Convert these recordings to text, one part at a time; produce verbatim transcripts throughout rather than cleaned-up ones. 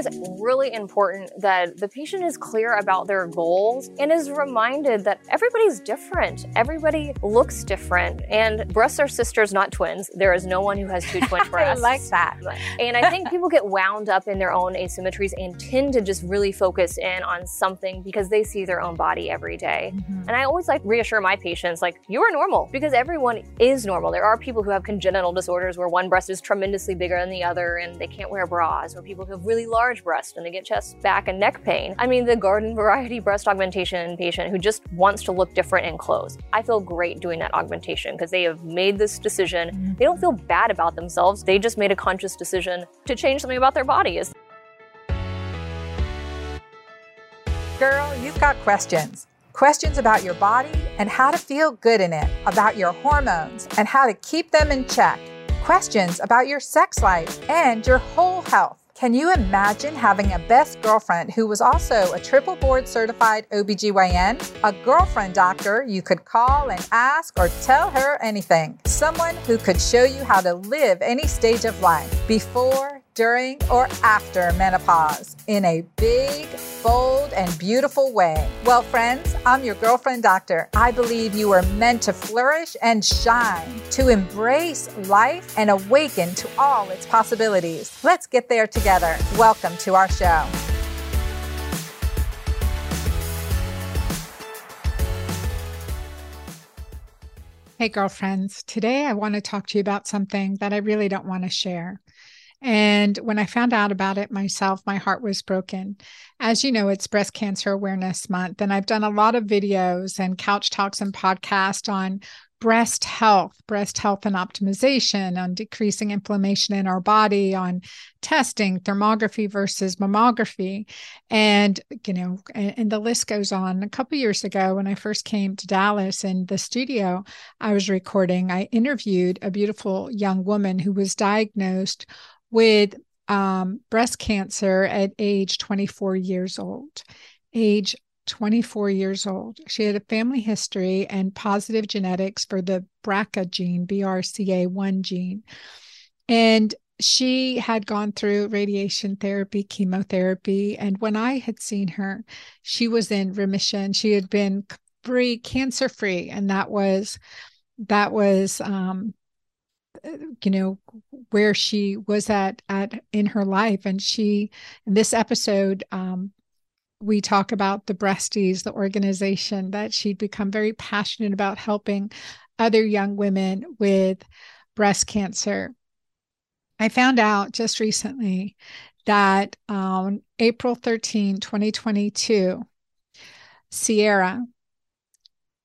It's really important that the patient is clear about their goals and is reminded that everybody's different. Everybody looks different, and breasts are sisters, not twins. There is no one who has two twin breasts. I like that. And I think people get wound up in their own asymmetries and tend to just really focus in on something because they see their own body every day. Mm-hmm. And I always like reassure my patients, like, you are normal, because everyone is normal. There are people who have congenital disorders where one breast is tremendously bigger than the other and they can't wear bras, or people who have really large breast and they get chest, back, and neck pain. I mean, the garden variety breast augmentation patient who just wants to look different in clothes. I feel great doing that augmentation because they have made this decision. They don't feel bad about themselves. They just made a conscious decision to change something about their bodies. Girl, you've got questions. Questions about your body and how to feel good in it, about your hormones and how to keep them in check. Questions about your sex life and your whole health. Can you imagine having a best girlfriend who was also a triple board certified O B G Y N? A girlfriend doctor you could call and ask or tell her anything. Someone who could show you how to live any stage of life before, during, or after menopause in a big, bold, and beautiful way. Well, friends, I'm your girlfriend doctor. I believe you are meant to flourish and shine, to embrace life and awaken to all its possibilities. Let's get there together. Together. Welcome to our show. Hey, girlfriends. Today I want to talk to you about something that I really don't want to share. And when I found out about it myself, my heart was broken. As you know, it's Breast Cancer Awareness Month, and I've done a lot of videos and couch talks and podcasts on breast health, breast health and optimization, on decreasing inflammation in our body, on testing, thermography versus mammography. And, you know, and, and the list goes on. A couple of years ago, when I first came to Dallas in the studio I was recording, I interviewed a beautiful young woman who was diagnosed with um, breast cancer at age twenty-four years old, age twenty-four years old. She had a family history and positive genetics for the B R C A gene, B R C A one gene. And she had gone through radiation therapy, chemotherapy. And when I had seen her, she was in remission. She had been free, cancer free. And that was, that was, um, you know, where she was at, at in her life. And she, in this episode, um, we talk about the Breasties, the organization that she'd become very passionate about helping other young women with breast cancer. I found out just recently that on April thirteenth, twenty twenty-two, Sierra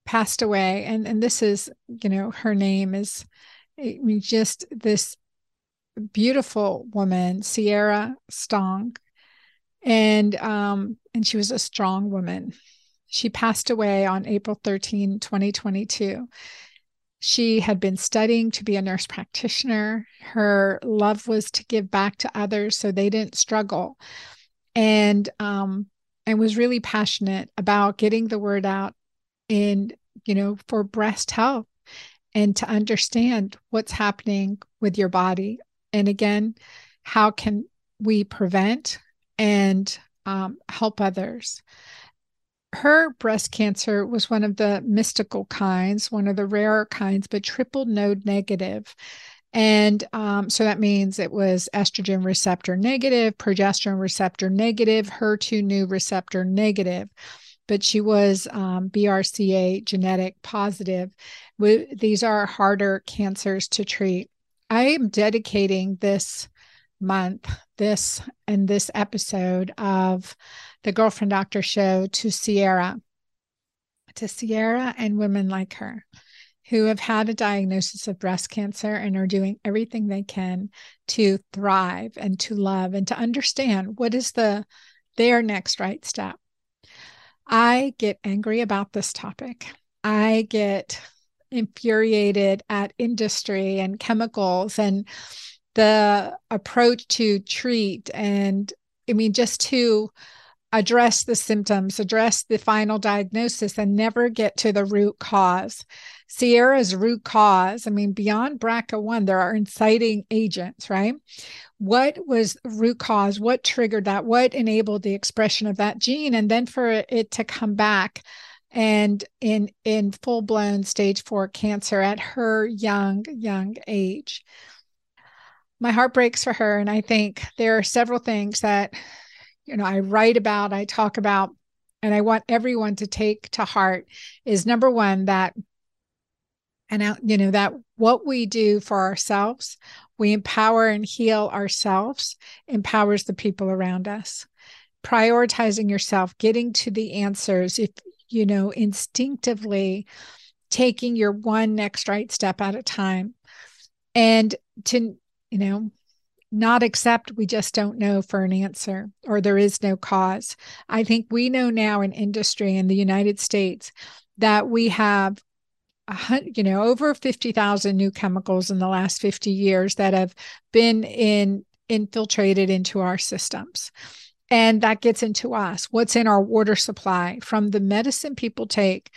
passed away. And, and this is, you know, her name is, I mean, just this beautiful woman, Sierra Stong. And, um, and she was a strong woman. She passed away on April thirteenth, twenty twenty-two. She had been studying to be a nurse practitioner. Her love was to give back to others so they didn't struggle, and, um, and was really passionate about getting the word out in, you know, for breast health and to understand what's happening with your body. And again, how can we prevent and um, help others. Her breast cancer was one of the mystical kinds, one of the rarer kinds, but triple node negative. And um, so that means it was estrogen receptor negative, progesterone receptor negative, H E R two new receptor negative. But she was um, B R C A genetic positive. We, these are harder cancers to treat. I am dedicating this month, this and this episode of the Girlfriend Doctor Show to Sierra, to Sierra and women like her who have had a diagnosis of breast cancer and are doing everything they can to thrive and to love and to understand what is the their next right step. I get angry about this topic. I get infuriated at industry and chemicals and the approach to treat, and I mean, just to address the symptoms, address the final diagnosis, and never get to the root cause. Sierra's root cause, I mean, beyond B R C A one, there are inciting agents, right? What was root cause? What triggered that? What enabled the expression of that gene? And then for it to come back and in, in full-blown stage four cancer at her young, young age. My heart breaks for her. And I think there are several things that, you know, I write about, I talk about, and I want everyone to take to heart is number one, that, and, you know, that what we do for ourselves, we empower and heal ourselves, empowers the people around us. Prioritizing yourself, getting to the answers, if, you know, instinctively taking your one next right step at a time. And to, you know, not accept, we just don't know for an answer, or there is no cause. I think we know now in industry in the United States that we have, you know, over fifty thousand new chemicals in the last fifty years that have been in infiltrated into our systems. And that gets into us. What's in our water supply from the medicine people take?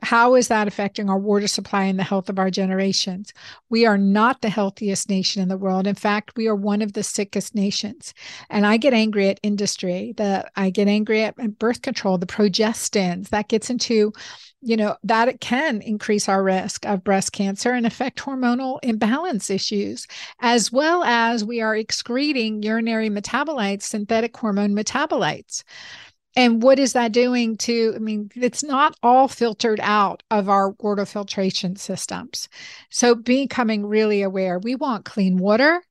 How is that affecting our water supply and the health of our generations? We are not the healthiest nation in the world. In fact, we are one of the sickest nations. And I get angry at industry. The, I get angry at birth control, the progestins. That gets into, you know, that it can increase our risk of breast cancer and affect hormonal imbalance issues, as well as we are excreting urinary metabolites, synthetic hormone metabolites. And what is that doing to, I mean, it's not all filtered out of our water filtration systems. So becoming really aware, we want clean water.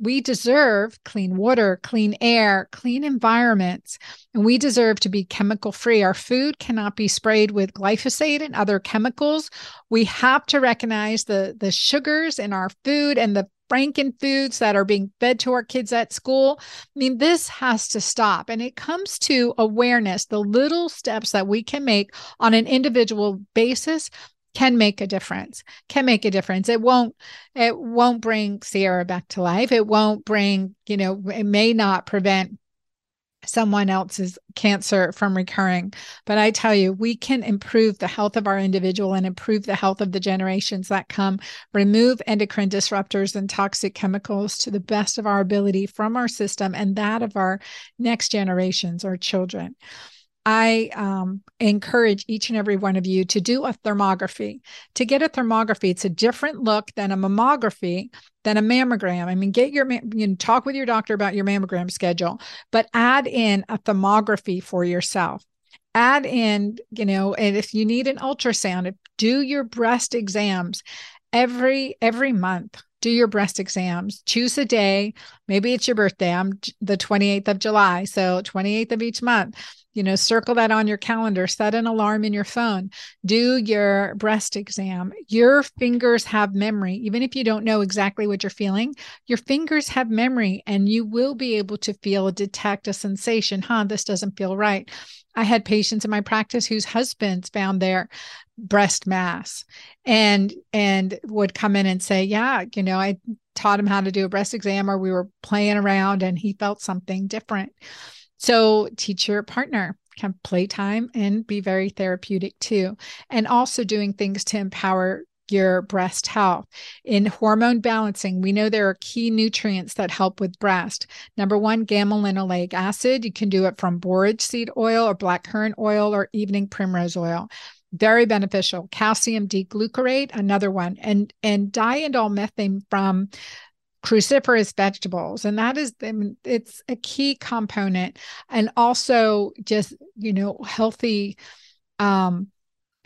We deserve clean water, clean air, clean environments, and we deserve to be chemical free. Our food cannot be sprayed with glyphosate and other chemicals. We have to recognize the, the sugars in our food and the Franken foods that are being fed to our kids at school. I mean, this has to stop. And it comes to awareness. The little steps that we can make on an individual basis can make a difference, can make a difference. It won't, it won't bring Sierra back to life. It won't bring, you know, it may not prevent someone else's cancer from recurring. But I tell you, we can improve the health of our individual and improve the health of the generations that come, remove endocrine disruptors and toxic chemicals to the best of our ability from our system and that of our next generations, our children. I um, encourage each and every one of you to do a thermography. To get a thermography, it's a different look than a mammography, than a mammogram. I mean, get your, you know, talk with your doctor about your mammogram schedule, but add in a thermography for yourself. Add in, you know, and if you need an ultrasound, if, do your breast exams every every month. Do your breast exams, choose a day. Maybe it's your birthday. I'm the twenty-eighth of July. So twenty-eighth of each month, you know, circle that on your calendar, set an alarm in your phone, do your breast exam. Your fingers have memory. Even if you don't know exactly what you're feeling, your fingers have memory and you will be able to feel, detect a sensation. Huh, this doesn't feel right. I had patients in my practice whose husbands found their breast mass and and would come in and say, yeah, you know, I taught him how to do a breast exam or we were playing around and he felt something different. So teach your partner, can play time and be very therapeutic too. And also doing things to empower your breast health. In hormone balancing, we know there are key nutrients that help with breast. Number one, gamma linolenic acid. You can do it from borage seed oil or blackcurrant oil or evening primrose oil. Very beneficial. Calcium D-glucarate, another one. And, and diindol methane from cruciferous vegetables. And that is, it's a key component. And also just, you know, healthy, um,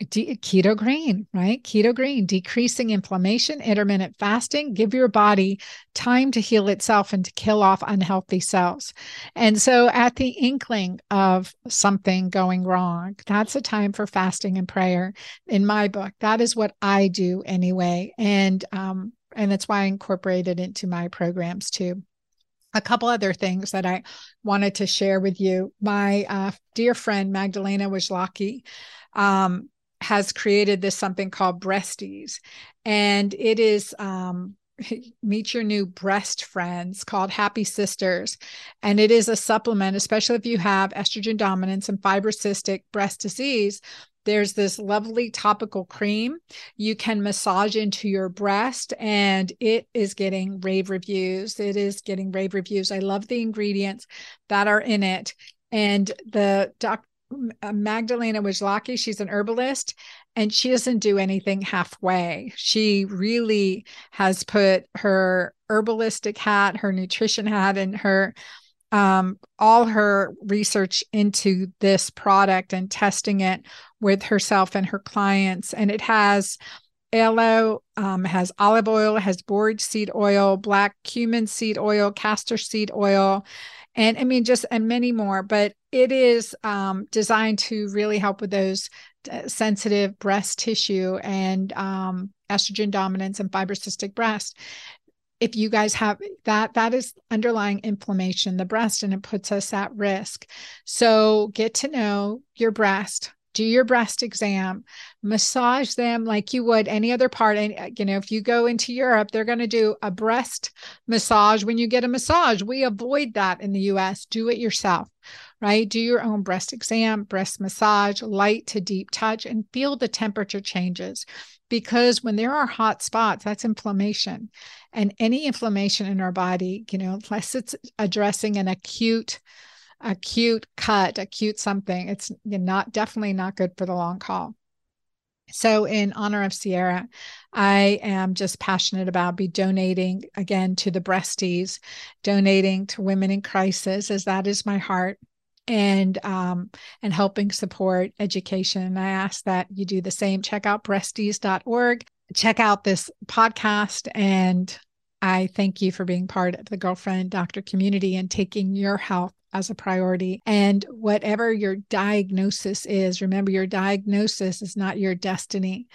keto green, right? Keto green, decreasing inflammation, intermittent fasting, give your body time to heal itself and to kill off unhealthy cells. And so at the inkling of something going wrong, that's a time for fasting and prayer in my book. That is what I do anyway. And, um, and that's why I incorporated it into my programs too. A couple other things that I wanted to share with you. My uh, dear friend, Magdalena Wszelaki, um, has created this something called Breasties. And it is um, meet your new breast friends called Happy Sisters. And it is a supplement, especially if you have estrogen dominance and fibrocystic breast disease. There's this lovely topical cream you can massage into your breast, and it is getting rave reviews. It is getting rave reviews. I love the ingredients that are in it. And the doc, Magdalena Wszelaki, she's an herbalist, and she doesn't do anything halfway. She really has put her herbalistic hat, her nutrition hat, and her um, all her research into this product and testing it with herself and her clients. And it has aloe, um, has olive oil, has borage seed oil, black cumin seed oil, castor seed oil, and I mean, just, and many more, but it is um, designed to really help with those sensitive breast tissue and um, estrogen dominance and fibrocystic breast. If you guys have that, that is underlying inflammation in the breast, and it puts us at risk. So get to know your breast, do your breast exam, massage them like you would any other part. And, you know, if you go into Europe, they're going to do a breast massage when you get a massage. We avoid that in the U S. Do it yourself, right? Do your own breast exam, breast massage, light to deep touch, and feel the temperature changes. Because when there are hot spots, that's inflammation. And any inflammation in our body, you know, unless it's addressing an acute, acute cut, acute something, it's not, definitely not good for the long haul. So in honor of Sierra, I am just passionate about be donating again to the Breasties, donating to women in crisis, as that is my heart. And um, and helping support education. And I ask that you do the same. Check out Breasties dot org. Check out this podcast. And I thank you for being part of the Girlfriend Doctor community and taking your health as a priority. And whatever your diagnosis is, remember, your diagnosis is not your destiny.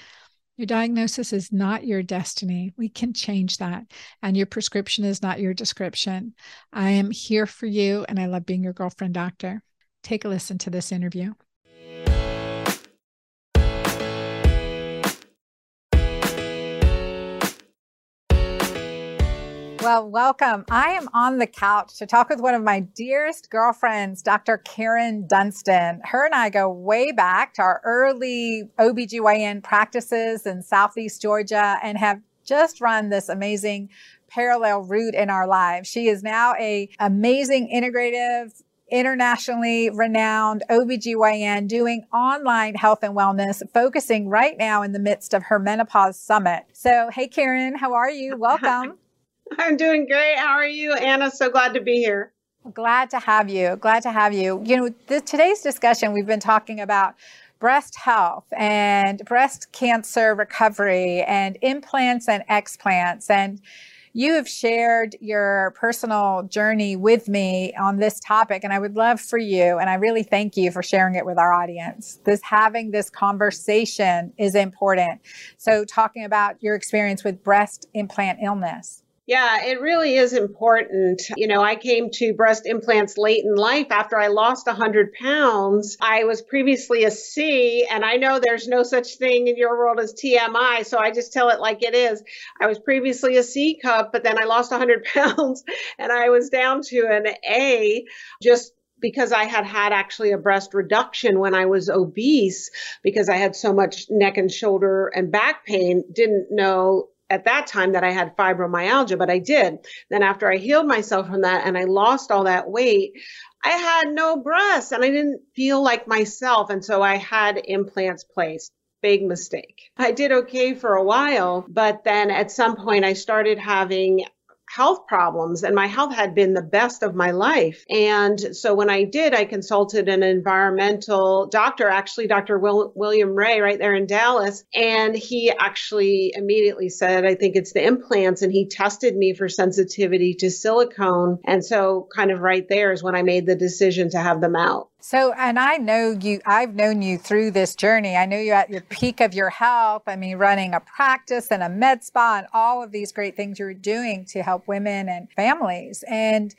Your diagnosis is not your destiny. We can change that. And your prescription is not your description. I am here for you, and I love being your girlfriend doctor. Take a listen to this interview. Well, welcome. I am on the couch to talk with one of my dearest girlfriends, Doctor Karen Dunston. Her and I go way back to our early O B G Y N practices in Southeast Georgia and have just run this amazing parallel route in our lives. She is now an amazing integrative, internationally renowned O B G Y N doing online health and wellness, focusing right now in the midst of her menopause summit. So, hey, Karen, how are you? Welcome. I'm doing great. How are you, Anna? So glad to be here. Glad to have you. Glad to have you. You know, this, today's discussion, we've been talking about breast health and breast cancer recovery and implants and explants. And you have shared your personal journey with me on this topic, and I would love for you, and I really thank you for sharing it with our audience. This having this conversation is important. So talking about your experience with breast implant illness. Yeah, it really is important. You know, I came to breast implants late in life after I lost one hundred pounds. I was previously a C, and I know there's no such thing in your world as T M I, so I just tell it like it is. I was previously a C cup, but then I lost one hundred pounds, and I was down to an A just because I had had actually a breast reduction when I was obese because I had so much neck and shoulder and back pain. Didn't know at that time that I had fibromyalgia, but I did. Then after I healed myself from that and I lost all that weight, I had no breasts and I didn't feel like myself. And so I had implants placed. Big mistake. I did okay for a while, but then at some point I started having health problems, and my health had been the best of my life. And so when I did, I consulted an environmental doctor, actually Doctor Will, William Ray, right there in Dallas. And he actually immediately said, I think it's the implants. And he tested me for sensitivity to silicone. And so kind of right there is when I made the decision to have them out. So, and I know you, I've known you through this journey. I know you're at your peak of your health. I mean, running a practice and a med spa and all of these great things you were doing to help women and families. And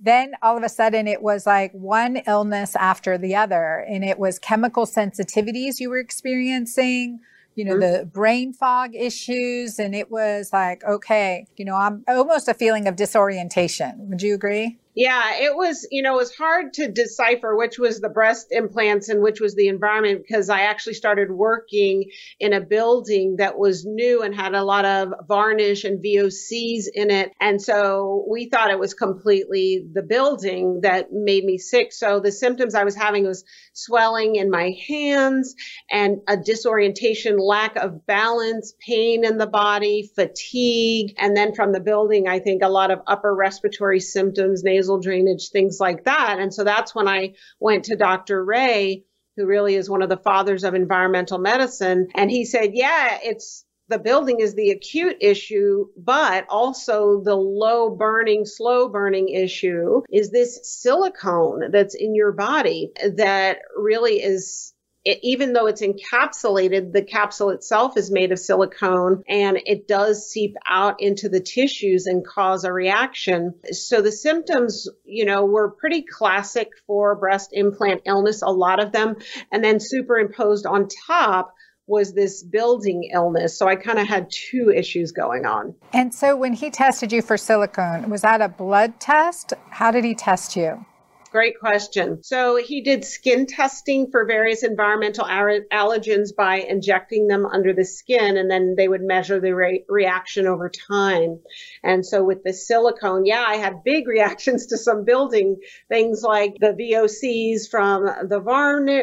then all of a sudden it was like one illness after the other, and it was chemical sensitivities you were experiencing. you know, the brain fog issues. And it was like, okay, you know, I'm almost a feeling of disorientation. Would you agree? Yeah, it was, you know, it was hard to decipher which was the breast implants and which was the environment, because I actually started working in a building that was new and had a lot of varnish and V O Cs in it. And so we thought it was completely the building that made me sick. So the symptoms I was having was swelling in my hands and a disorientation, lack of balance, pain in the body, fatigue. And then from the building, I think a lot of upper respiratory symptoms, nasal drainage, things like that. And so that's when I went to Doctor Ray, who really is one of the fathers of environmental medicine. And he said, yeah, it's the building is the acute issue, but also the low burning, slow burning issue is this silicone that's in your body that really is, it, even though it's encapsulated, the capsule itself is made of silicone, and it does seep out into the tissues and cause a reaction. So the symptoms, you know, were pretty classic for breast implant illness, a lot of them. And then superimposed on top was this building illness. So I kind of had two issues going on. And so when he tested you for silicone, was that a blood test? How did he test you? Great question. So he did skin testing for various environmental allergens by injecting them under the skin, and then they would measure the re- reaction over time. And so with the silicone, yeah, I had big reactions to some building things like the V O Cs from the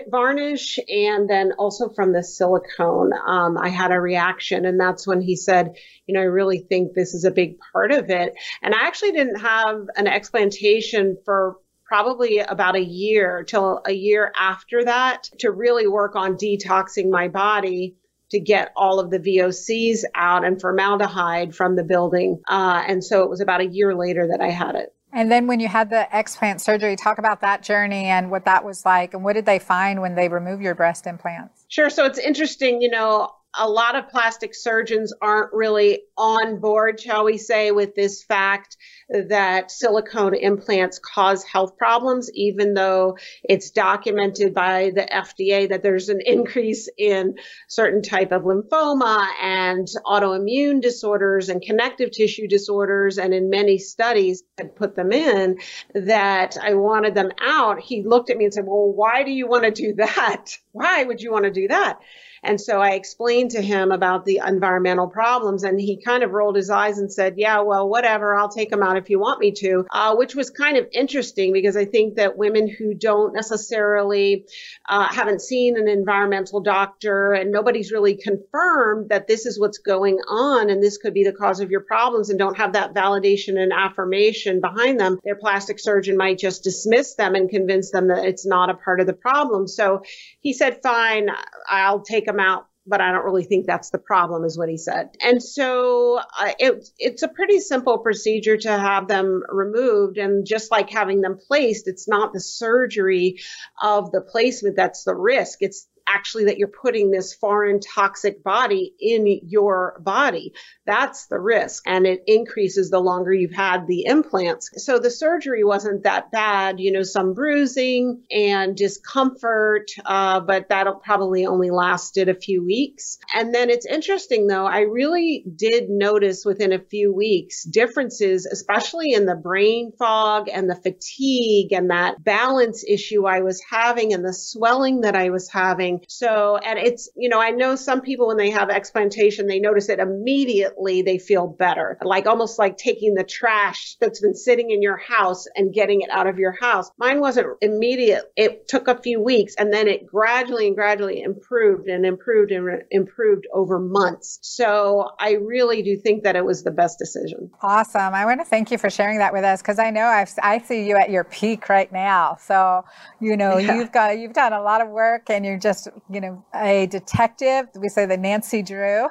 varnish, and then also from the silicone. Um, I had a reaction, and that's when he said, you know, I really think this is a big part of it. And I actually didn't have an explantation for probably about a year till a year after that to really work on detoxing my body to get all of the V O Cs out and formaldehyde from the building. Uh, and so it was about a year later that I had it. And then when you had the explant surgery, talk about that journey and what that was like, and what did they find when they remove your breast implants? Sure. So it's interesting, you know, a lot of plastic surgeons aren't really on board, shall we say, with this fact that silicone implants cause health problems, even though it's documented by the F D A that there's an increase in certain type of lymphoma and autoimmune disorders and connective tissue disorders. And in many studies that put them in, that I wanted them out. He looked at me and said, well, why do you want to do that? Why would you want to do that? And so I explained to him about the environmental problems, and he kind of rolled his eyes and said, yeah, well, whatever, I'll take them out if you want me to, uh, which was kind of interesting, because I think that women who don't necessarily uh, haven't seen an environmental doctor, and nobody's really confirmed that this is what's going on and this could be the cause of your problems, and don't have that validation and affirmation behind them, their plastic surgeon might just dismiss them and convince them that it's not a part of the problem. So he said, fine, I'll take them out, but I don't really think that's the problem, is what he said. And so uh, it, it's a pretty simple procedure to have them removed. And just like having them placed, it's not the surgery of the placement that's the risk. It's actually that you're putting this foreign toxic body in your body. That's the risk. And it increases the longer you've had the implants. So the surgery wasn't that bad, you know, some bruising and discomfort, uh, but that'll probably only lasted a few weeks. And then it's interesting though, I really did notice within a few weeks differences, especially in the brain fog and the fatigue and that balance issue I was having and the swelling that I was having. So, and it's, you know, I know some people when they have explantation, they notice it immediately, they feel better, like almost like taking the trash that's been sitting in your house and getting it out of your house. Mine wasn't immediate. It took a few weeks, and then it gradually and gradually improved and improved and re- improved over months. So I really do think that it was the best decision. Awesome. I want to thank you for sharing that with us, because I know I've, I see you at your peak right now. So, you know, yeah. you've got, you've done a lot of work, and you're just, you know, a detective. We say the Nancy Drew.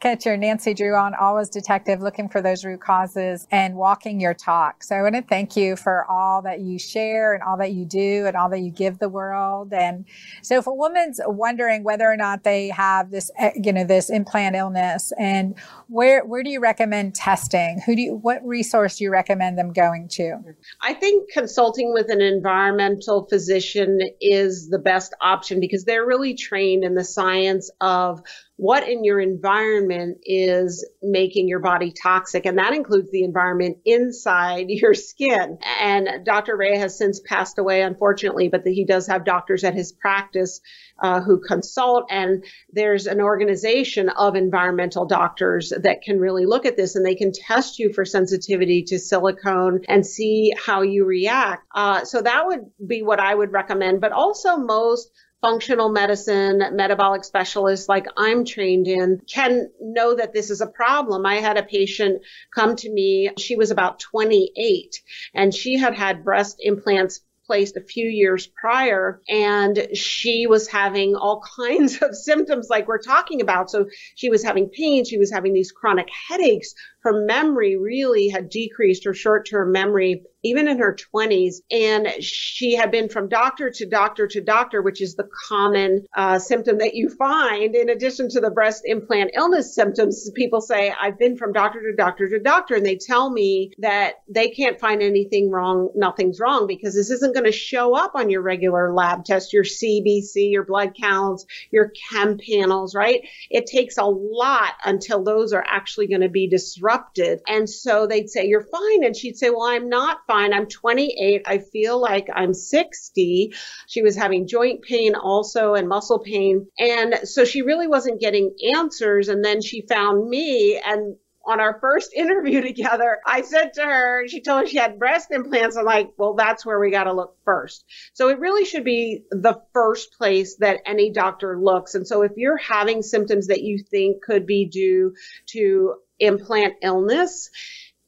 Catch your Nancy Drew on, always detective, looking for those root causes and walking your talk. So I want to thank you for all that you share and all that you do and all that you give the world. And so if a woman's wondering whether or not they have this, you know, this implant illness, and where, where do you recommend testing? Who do you, what resource do you recommend them going to? I think consulting with an environmental physician is the best option, because because they're really trained in the science of what in your environment is making your body toxic. And that includes the environment inside your skin. And Doctor Ray has since passed away, unfortunately, but he does have doctors at his practice uh, who consult. And there's an organization of environmental doctors that can really look at this, and they can test you for sensitivity to silicone and see how you react. Uh, so that would be what I would recommend. But also most functional medicine, metabolic specialists like I'm trained in can know that this is a problem. I had a patient come to me. She was about twenty-eight and she had had breast implants placed a few years prior, and she was having all kinds of symptoms like we're talking about. So she was having pain, she was having these chronic headaches. Her memory really had decreased, her short-term memory, even in her twenties. And she had been from doctor to doctor to doctor, which is the common uh, symptom that you find. In addition to the breast implant illness symptoms, people say, I've been from doctor to doctor to doctor. And they tell me that they can't find anything wrong. Nothing's wrong, because this isn't going to show up on your regular lab tests, your C B C, your blood counts, your chem panels, right? It takes a lot until those are actually going to be disrupted. And so they'd say, you're fine. And she'd say, well, I'm not fine. I'm twenty-eight. I feel like I'm sixty. She was having joint pain also and muscle pain. And so she really wasn't getting answers. And then she found me, and on our first interview together, I said to her, she told me she had breast implants. I'm like, well, that's where we got to look first. So it really should be the first place that any doctor looks. And so if you're having symptoms that you think could be due to implant illness,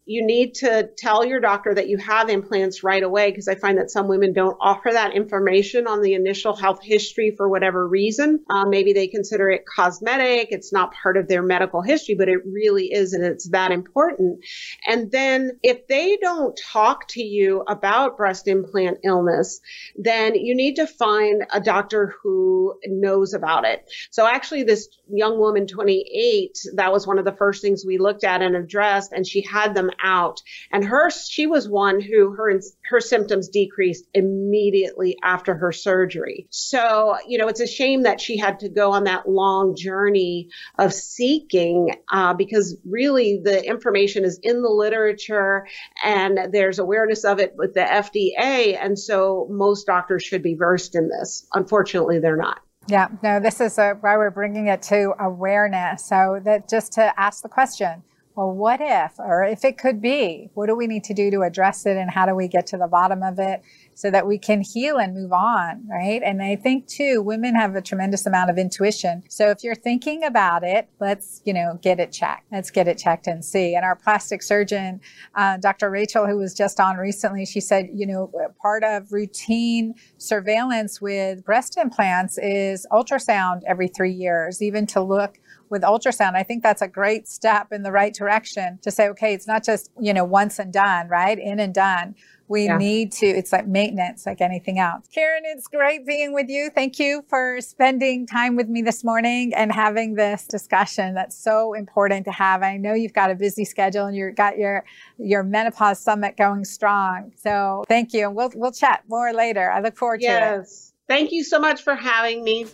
you need to tell your doctor that you have implants right away, because I find that some women don't offer that information on the initial health history for whatever reason. Uh, maybe they consider it cosmetic. It's not part of their medical history, but it really is, and it's that important. And then if they don't talk to you about breast implant illness, then you need to find a doctor who knows about it. So actually this young woman, twenty-eight, that was one of the first things we looked at and addressed, and she had them out. And her, she was one who her, her symptoms decreased immediately after her surgery. So, you know, it's a shame that she had to go on that long journey of seeking, uh, because really the information is in the literature and there's awareness of it with the F D A. And so most doctors should be versed in this. Unfortunately, they're not. Yeah, no, this is a, why we're bringing it to awareness. So that just to ask the question, well, what if, or if it could be, what do we need to do to address it, and how do we get to the bottom of it so that we can heal and move on, right? And I think too, women have a tremendous amount of intuition. So if you're thinking about it, let's, you know, get it checked. Let's get it checked and see. And our plastic surgeon, uh, Doctor Rachel, who was just on recently, she said, you know, part of routine surveillance with breast implants is ultrasound every three years, even to look with ultrasound. I think that's a great step in the right direction to say, okay, it's not just, you know, once and done, right? In and done. We yeah. need to, it's like maintenance, like anything else. Karen, it's great being with you. Thank you for spending time with me this morning and having this discussion. That's so important to have. I know you've got a busy schedule and you've got your, your menopause summit going strong. So thank you. And we'll, we'll chat more later. I look forward yes. to it. Yes. Thank you so much for having me.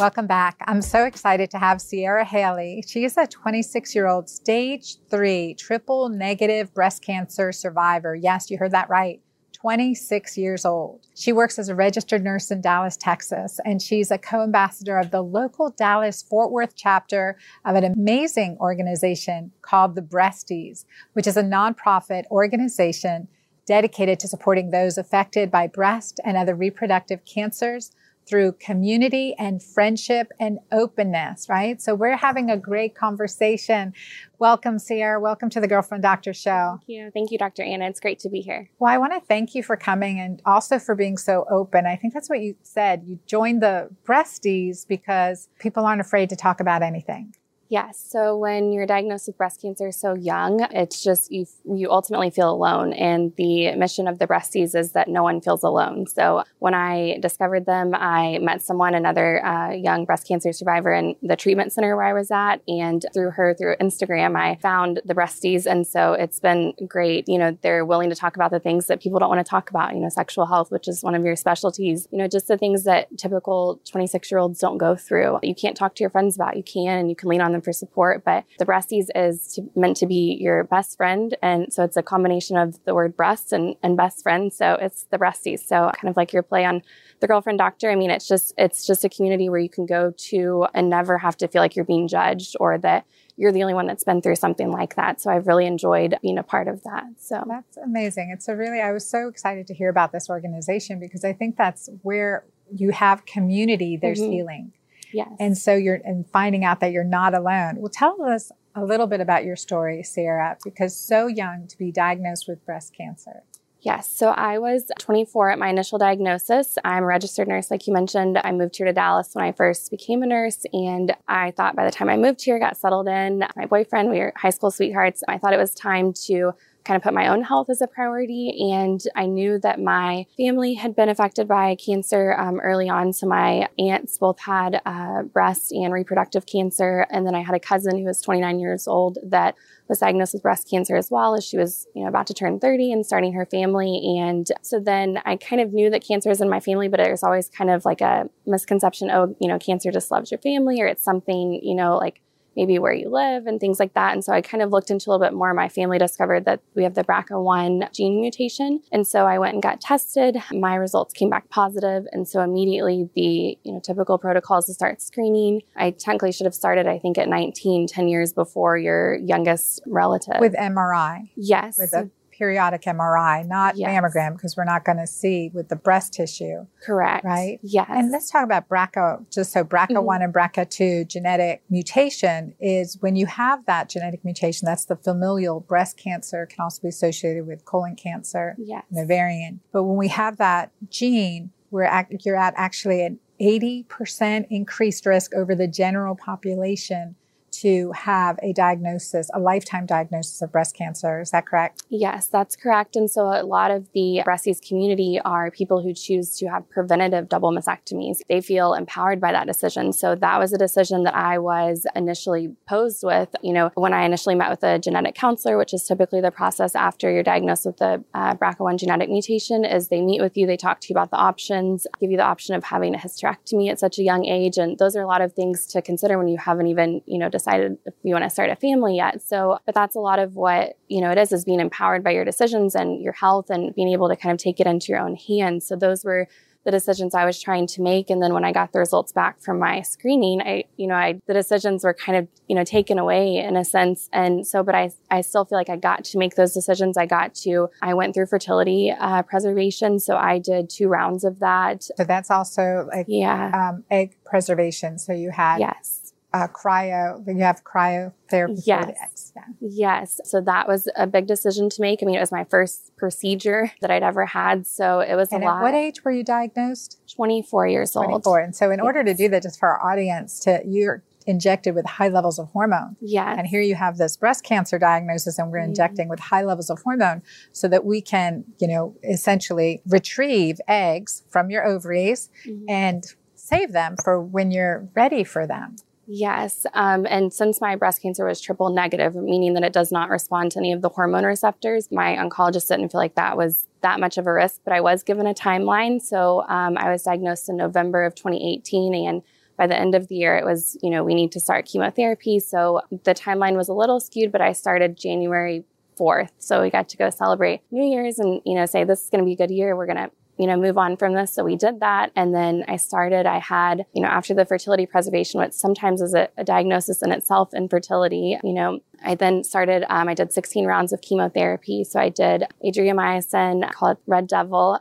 Welcome back. I'm so excited to have Sierra Haley. She is a twenty-six-year-old stage three triple negative breast cancer survivor. Yes, you heard that right. twenty-six years old. She works as a registered nurse in Dallas, Texas, and she's a co-ambassador of the local Dallas-Fort Worth chapter of an amazing organization called the Breasties, which is a nonprofit organization dedicated to supporting those affected by breast and other reproductive cancers through community and friendship and openness, right? So we're having a great conversation. Welcome, Sierra. Welcome to the Girlfriend Doctor Show. Thank you. Thank you, Doctor Anna. It's great to be here. Well, I want to thank you for coming and also for being so open. I think that's what you said. You joined the Breasties because people aren't afraid to talk about anything. Yes. So when you're diagnosed with breast cancer so young, it's just you you ultimately feel alone. And the mission of the Breasties is that no one feels alone. So when I discovered them, I met someone, another uh, young breast cancer survivor in the treatment center where I was at. And through her, through Instagram, I found the Breasties. And so it's been great. You know, they're willing to talk about the things that people don't want to talk about, you know, sexual health, which is one of your specialties, you know, just the things that typical twenty-six-year-olds don't go through. You can't talk to your friends about. You can, and you can lean on them for support, but the Breasties is to, meant to be your best friend. And so it's a combination of the word breast and, and best friend. So it's the Breasties. So kind of like your play on The Girlfriend Doctor. I mean, it's just, it's just a community where you can go to and never have to feel like you're being judged or that you're the only one that's been through something like that. So I've really enjoyed being a part of that. So that's amazing. It's a really, I was so excited to hear about this organization because I think that's where you have community, there's mm-hmm. healing. Yes. And so you're and finding out that you're not alone. Well, tell us a little bit about your story, Sierra, because so young to be diagnosed with breast cancer. Yes. So I was twenty-four at my initial diagnosis. I'm a registered nurse, like you mentioned. I moved here to Dallas when I first became a nurse. And I thought by the time I moved here, got settled in, my boyfriend, we were high school sweethearts. I thought it was time to kind of put my own health as a priority. And I knew that my family had been affected by cancer um, early on. So my aunts both had uh, breast and reproductive cancer. And then I had a cousin who was twenty-nine years old that was diagnosed with breast cancer as well, as she was, you know, about to turn thirty and starting her family. And so then I kind of knew that cancer is in my family, but there's always kind of like a misconception, oh, you know, cancer just loves your family, or it's something, you know, like maybe where you live and things like that. And so I kind of looked into a little bit more. My family discovered that we have the B R C A one gene mutation. And so I went and got tested. My results came back positive. And so immediately the, you know, typical protocols to start screening. I technically should have started, I think, at nineteen, ten years before your youngest relative. With M R I. Yes. With a periodic M R I, not yes. mammogram, because we're not going to see with the breast tissue. Correct. Right? Yes. And let's talk about B R C A, just so B R C A one mm-hmm. and B R C A two genetic mutation is when you have that genetic mutation, that's the familial breast cancer, can also be associated with colon cancer yes. and ovarian. But when we have that gene, we're at, you're at actually an eighty percent increased risk over the general population to have a diagnosis, a lifetime diagnosis of breast cancer. Is that correct? Yes, that's correct. And so a lot of the Breasties community are people who choose to have preventative double mastectomies. They feel empowered by that decision. So that was a decision that I was initially posed with. You know, when I initially met with a genetic counselor, which is typically the process after you're diagnosed with the uh, B R C A one genetic mutation, is they meet with you, they talk to you about the options, give you the option of having a hysterectomy at such a young age. And those are a lot of things to consider when you haven't even, you know, decided if you want to start a family yet. So, but that's a lot of what, you know, it is, is being empowered by your decisions and your health and being able to kind of take it into your own hands. So those were the decisions I was trying to make. And then when I got the results back from my screening, I, you know, I, the decisions were kind of, you know, taken away in a sense. And so, but I, I still feel like I got to make those decisions. I got to, I went through fertility uh, preservation. So I did two rounds of that. So that's also like yeah. um, egg preservation. So you had. Yes. Uh, cryo, you have cryotherapy. Yes. Yeah. Yes. So that was a big decision to make. I mean, it was my first procedure that I'd ever had. So it was and a lot. And at what age were you diagnosed? twenty-four years old. twenty-four. And so in yes. order to do that, just for our audience, to you're injected with high levels of hormone. Yeah. And here you have this breast cancer diagnosis and we're mm-hmm. injecting with high levels of hormone so that we can, you know, essentially retrieve eggs from your ovaries mm-hmm. and save them for when you're ready for them. Yes. Um, and since my breast cancer was triple negative, meaning that it does not respond to any of the hormone receptors, my oncologist didn't feel like that was that much of a risk, but I was given a timeline. So um, I was diagnosed in November of twenty eighteen. And by the end of the year, it was, you know, we need to start chemotherapy. So the timeline was a little skewed, but I started January fourth. So we got to go celebrate New Year's and, you know, say, this is going to be a good year. We're going to you know, move on from this. So we did that. And then I started, I had, you know, after the fertility preservation, which sometimes is a, a diagnosis in itself, infertility, you know, I then started, um, I did sixteen rounds of chemotherapy. So I did adriamycin, I call it Red Devil,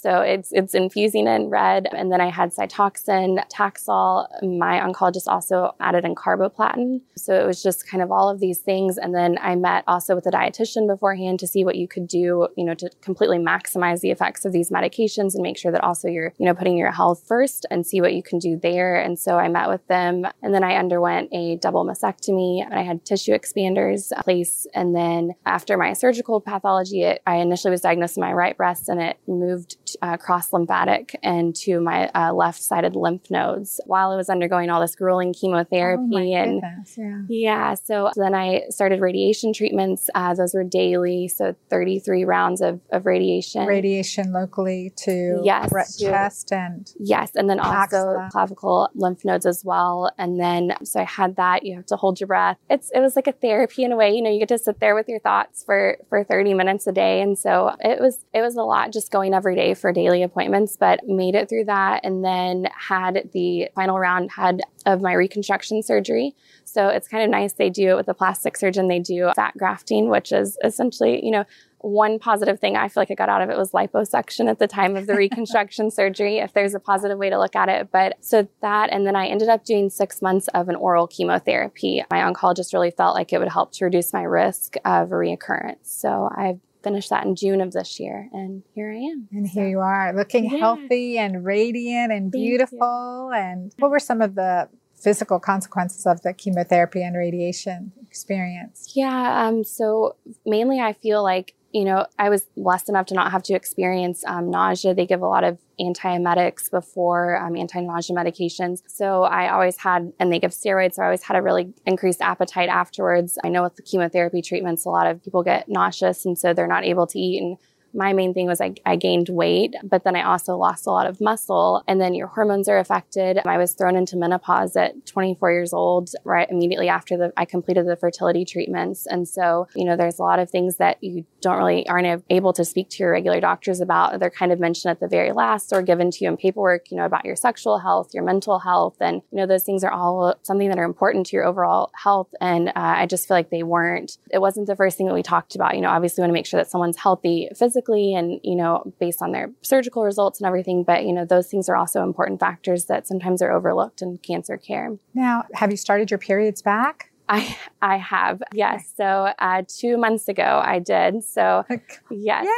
So it's it's infusing in red. And then I had Cytoxan, Taxol. My oncologist also added in carboplatin. So it was just kind of all of these things. And then I met also with a dietitian beforehand to see what you could do, you know, to completely maximize the effects of these medications and make sure that also you're, you know, putting your health first and see what you can do there. And so I met with them. And then I underwent a double mastectomy. And I had tissue expanders placed. And then after my surgical pathology, it, I initially was diagnosed in my right breast, and it moved uh, cross lymphatic and to my uh, left-sided lymph nodes while I was undergoing all this grueling chemotherapy. Oh my and goodness, yeah. yeah, so then I started radiation treatments. Uh, those were daily, so thirty-three rounds of, of radiation. Radiation locally to yes, chest and yes, and then also axilla. Clavicle lymph nodes as well. And then so I had that. You have to hold your breath. It's it was like a therapy in a way. You know, you get to sit there with your thoughts for for thirty minutes a day, and so it was it was a lot just going every day for daily appointments, but made it through that. And then had the final round had of my reconstruction surgery. So it's kind of nice. They do it with a plastic surgeon. They do fat grafting, which is essentially, you know, one positive thing I feel like I got out of it was liposuction at the time of the reconstruction surgery, if there's a positive way to look at it. But so that, and then I ended up doing six months of an oral chemotherapy. My oncologist really felt like it would help to reduce my risk of reoccurrence. So I've finished that in June of this year, and here I am. And here so. you are, looking yeah. healthy and radiant and beautiful. And what were some of the physical consequences of the chemotherapy and radiation experience? Yeah, um, so mainly I feel like, you know, I was blessed enough to not have to experience um, nausea. They give a lot of antiemetics before um, anti-nausea medications. So I always had, and they give steroids, so I always had a really increased appetite afterwards. I know with the chemotherapy treatments, a lot of people get nauseous, and so they're not able to eat. And my main thing was I, I gained weight, but then I also lost a lot of muscle. And then your hormones are affected. I was thrown into menopause at twenty-four years old, right immediately after the, I completed the fertility treatments. And so, you know, there's a lot of things that you don't really aren't able to speak to your regular doctors about. They're kind of mentioned at the very last or given to you in paperwork, you know, about your sexual health, your mental health. And, you know, those things are all something that are important to your overall health. And uh, I just feel like they weren't, it wasn't the first thing that we talked about. You know, obviously we want to make sure that someone's healthy physically, and, you know, based on their surgical results and everything. But, you know, those things are also important factors that sometimes are overlooked in cancer care. Now, have you started your periods back? I I have, yes. So uh, two months ago I did. So yes,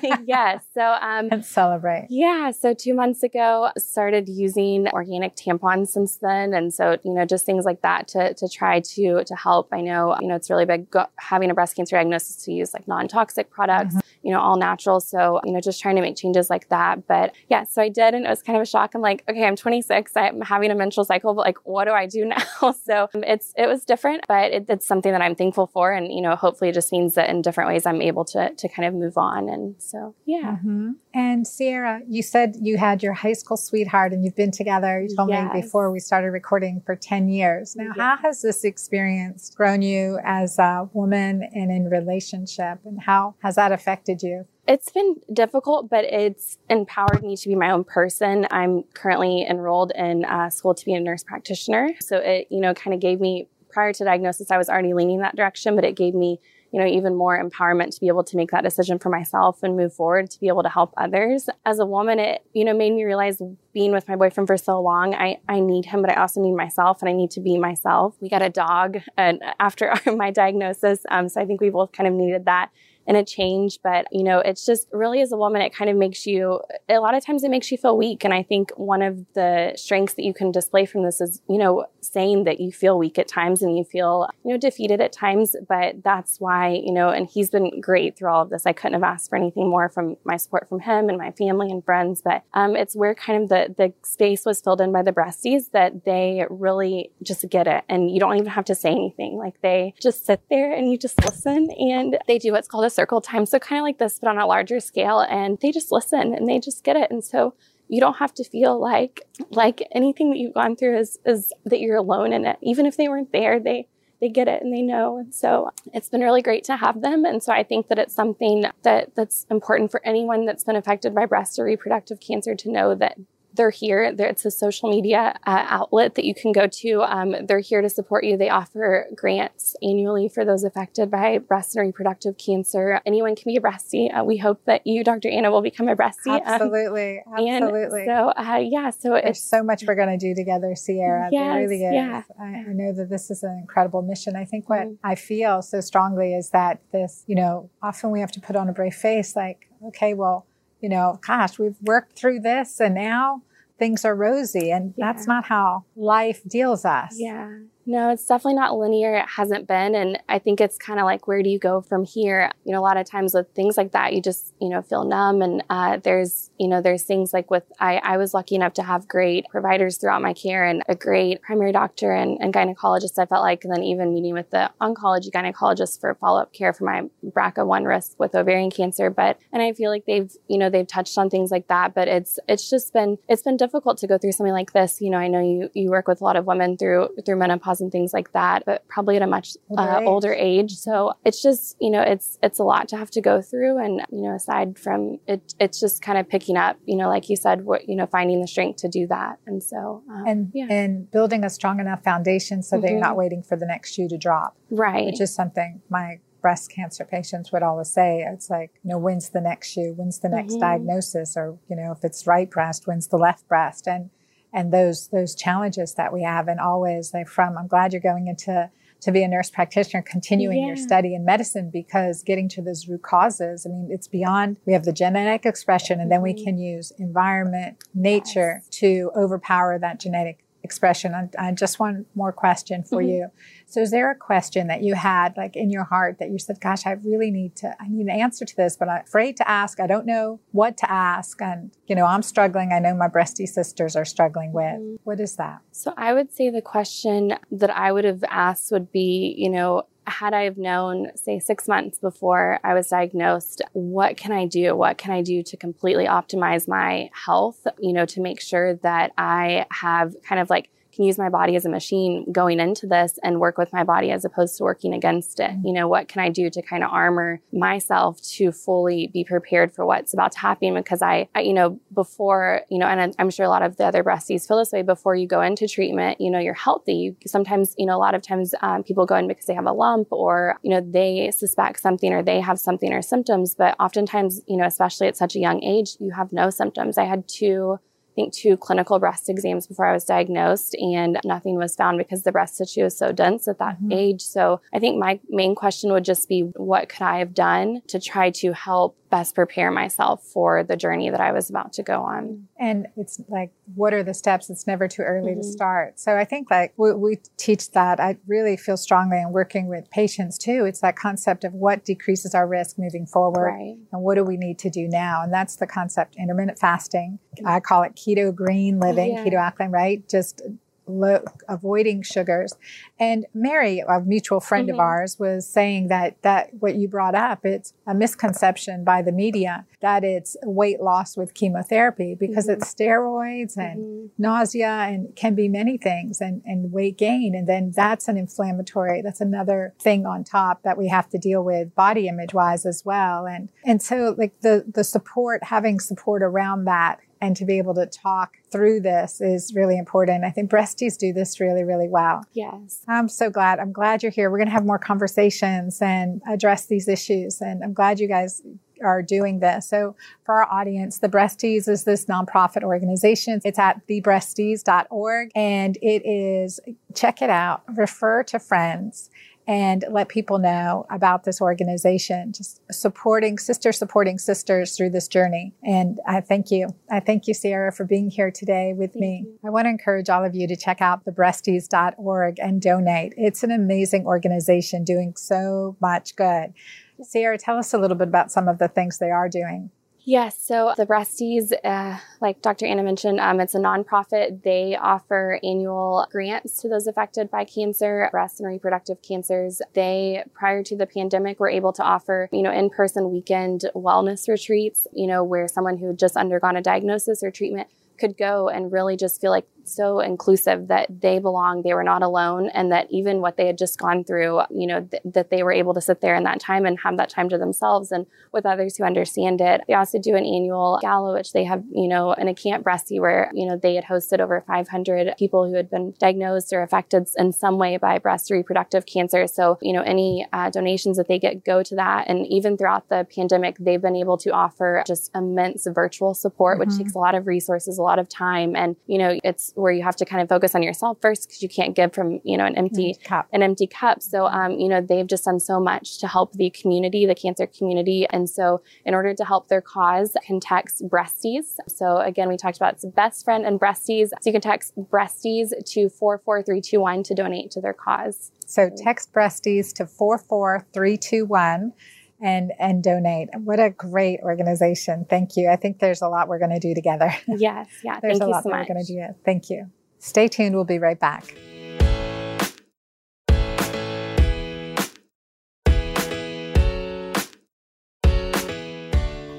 yeah, yes. So um, and celebrate. Yeah. So two months ago started using organic tampons since then, and so you know just things like that to to try to to help. I know you know it's really big go- having a breast cancer diagnosis to use like non-toxic products, mm-hmm. you know all natural. So you know just trying to make changes like that. But yeah, so I did, and it was kind of a shock. I'm like, okay, I'm twenty-six. I'm having a menstrual cycle, but like, what do I do now? So um, it's it was. different, but it, it's something that I'm thankful for. And, you know, hopefully it just means that in different ways I'm able to to kind of move on. And so, yeah. Mm-hmm. And Sierra, you said you had your high school sweetheart and you've been together, you told yes. me before we started recording, for ten years. Now, yes. how has this experience grown you as a woman and in relationship, and how has that affected you? It's been difficult, but it's empowered me to be my own person. I'm currently enrolled in uh, school to be a nurse practitioner. So it, you know, kind of gave me prior to diagnosis, I was already leaning that direction, but it gave me, you know, even more empowerment to be able to make that decision for myself and move forward to be able to help others. As a woman, it, you know, made me realize being with my boyfriend for so long, I, I need him, but I also need myself and I need to be myself. We got a dog and after my diagnosis. Um, so I think we both kind of needed that. And a change, but you know, it's just really as a woman, it kind of makes you, a lot of times it makes you feel weak. And I think one of the strengths that you can display from this is, you know, saying that you feel weak at times and you feel, you know, defeated at times, but that's why, you know, and he's been great through all of this. I couldn't have asked for anything more from my support from him and my family and friends, but um, it's where kind of the, the space was filled in by the Breasties, that they really just get it. And you don't even have to say anything. Like they just sit there and you just listen, and they do what's called a circle time. So kind of like this, but on a larger scale, and they just listen and they just get it. And so you don't have to feel like, like anything that you've gone through is, is that you're alone in it. Even if they weren't there, they, they get it and they know. And so it's been really great to have them. And so I think that it's something that that's important for anyone that's been affected by breast or reproductive cancer to know that They're here. They're, it's a social media uh, outlet that you can go to. Um, they're here to support you. They offer grants annually for those affected by breast and reproductive cancer. Anyone can be a breastie. Uh, we hope that you, Doctor Anna, will become a breastie. Absolutely. Um, absolutely. So, uh, yeah. So There's it's, so much we're going to do together, Sierra. Yes, there really is. Yeah. I, I know that this is an incredible mission. I think what mm-hmm. I feel so strongly is that this, you know, often we have to put on a brave face like, okay, well, you know, gosh, we've worked through this and now things are rosy, and yeah. that's not how life deals us. Yeah. No, it's definitely not linear. It hasn't been. And I think it's kind of like, where do you go from here? You know, a lot of times with things like that, you just, you know, feel numb. And uh, there's, you know, there's things like with, I, I was lucky enough to have great providers throughout my care and a great primary doctor and, and gynecologist, I felt like. And then even meeting with the oncology gynecologist for follow-up care for my B R C A one risk with ovarian cancer. But, and I feel like they've, you know, they've touched on things like that, but it's, it's just been, it's been difficult to go through something like this. You know, I know you, you work with a lot of women through, through menopause and things like that, but probably at a much uh, older age. So it's just, you know, it's, it's a lot to have to go through. And, you know, aside from it, it's just kind of picking up, you know, like you said, what, you know, finding the strength to do that. And so, um, and, yeah. and building a strong enough foundation so mm-hmm. that you're not waiting for the next shoe to drop. Right. Which is something my breast cancer patients would always say. It's like, you know, when's the next shoe? When's the next mm-hmm. diagnosis? Or, you know, if it's right breast, when's the left breast? And, and those those challenges that we have. And always they're from, I'm glad you're going into to be a nurse practitioner, continuing yeah. your study in medicine, because getting to those root causes, I mean, it's beyond, we have the genetic expression, and then we can use environment, nature yes. to overpower that genetic expression. I, I just one more question for mm-hmm. you. So is there a question that you had like in your heart that you said, gosh, I really need to, I need an answer to this, but I'm afraid to ask. I don't know what to ask. And, you know, I'm struggling. I know my breastie sisters are struggling with. Mm-hmm. What is that? So I would say the question that I would have asked would be, you know, had I have known, say, six months before I was diagnosed, what can I do? What can I do to completely optimize my health, you know, to make sure that I have kind of like, can use my body as a machine going into this and work with my body as opposed to working against it? You know, what can I do to kind of armor myself to fully be prepared for what's about to happen? Because I, I you know, before, you know, and I'm sure a lot of the other breasties feel this way, before you go into treatment, you know, you're healthy. You sometimes, you know, a lot of times um, people go in because they have a lump or, you know, they suspect something or they have something or symptoms. But oftentimes, you know, especially at such a young age, you have no symptoms. I had two I think two clinical breast exams before I was diagnosed, and nothing was found because the breast tissue is so dense at that mm-hmm. age. So I think my main question would just be, what could I have done to try to help best prepare myself for the journey that I was about to go on? And it's like, what are the steps? It's never too early mm-hmm. to start. So I think like we, we teach that. I really feel strongly in working with patients too. It's that concept of what decreases our risk moving forward right. and what do we need to do now? And that's the concept, intermittent fasting. Mm-hmm. I call it keto green living, yeah. keto alkaline, right? Just low, avoiding sugars. And Mary, a mutual friend mm-hmm. of ours, was saying that, that what you brought up, it's a misconception by the media that it's weight loss with chemotherapy, because mm-hmm. it's steroids and mm-hmm. nausea and can be many things, and, and weight gain. And then that's an inflammatory, that's another thing on top that we have to deal with body image wise as well. And, and so like the, the support, having support around that, and to be able to talk through this is really important. I think breasties do this really, really well. Yes. I'm so glad. I'm glad you're here. We're going to have more conversations and address these issues. And I'm glad you guys are doing this. So for our audience, The Breasties is this nonprofit organization. It's at the breasties dot org, and it is, check it out, refer to friends, and let people know about this organization, just supporting sisters, supporting sisters through this journey. And I thank you. I thank you, Sierra, for being here today with thank me. You. I want to encourage all of you to check out the breasties dot org and donate. It's an amazing organization doing so much good. Sierra, tell us a little bit about some of the things they are doing. Yes. So the Breasties, uh, like Doctor Anna mentioned, um, it's a nonprofit. They offer annual grants to those affected by cancer, breast and reproductive cancers. They, prior to the pandemic, were able to offer, you know, in-person weekend wellness retreats, you know, where someone who had just undergone a diagnosis or treatment could go and really just feel like so inclusive that they belonged, they were not alone, and that even what they had just gone through, you know, th- that they were able to sit there in that time and have that time to themselves and with others who understand it. They also do an annual gala, which they have, you know, in a Camp Breastie where, you know, they had hosted over five hundred people who had been diagnosed or affected in some way by breast reproductive cancer. So, you know, any uh, donations that they get go to that. And even throughout the pandemic, they've been able to offer just immense virtual support, mm-hmm. which takes a lot of resources, a lot of time. And, you know, it's where you have to kind of focus on yourself first because you can't give from, you know, an empty cup, an empty cup. So, um, you know, they've just done so much to help the community, the cancer community. And so in order to help their cause, you can text Breasties. So again, we talked about it's best friend and Breasties. So you can text Breasties to four four three two one to donate to their cause. So text Breasties to four four three two one and and donate. What a great organization. Thank you. I think there's a lot we're going to do together. Yes. Yeah. There's thank a lot so that much. We're going to do. Thank you. Stay tuned. We'll be right back.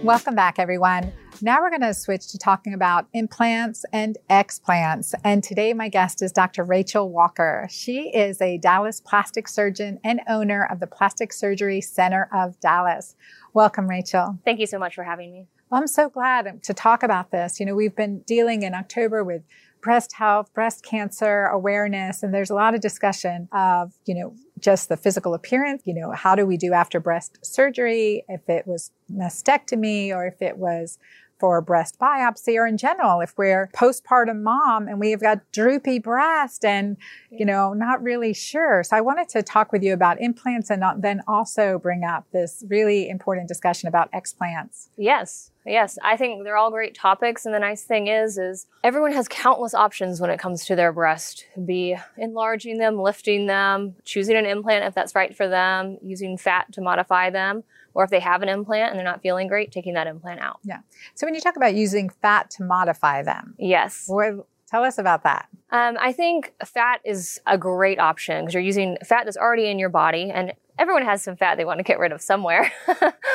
Welcome back, everyone. Now we're going to switch to talking about implants and explants. And today my guest is Doctor Rachel Walker. She is a Dallas plastic surgeon and owner of the Plastic Surgery Center of Dallas. Welcome, Rachel. Thank you so much for having me. Well, I'm so glad to talk about this. You know, we've been dealing in October with breast health, breast cancer awareness, and there's a lot of discussion of, you know, just the physical appearance, you know, how do we do after breast surgery, if it was mastectomy or if it was for breast biopsy, or in general, if we're postpartum mom and we've got droopy breast and, you know, not really sure. So I wanted to talk with you about implants and then also bring up this really important discussion about explants. Yes. Yes. I think they're all great topics. And the nice thing is, is everyone has countless options when it comes to their breast, be enlarging them, lifting them, choosing an implant if that's right for them, using fat to modify them. Or if they have an implant and they're not feeling great, taking that implant out. Yeah. So when you talk about using fat to modify them. Yes. Well, tell us about that. Um, I think fat is a great option because you're using fat that's already in your body, and everyone has some fat they want to get rid of somewhere.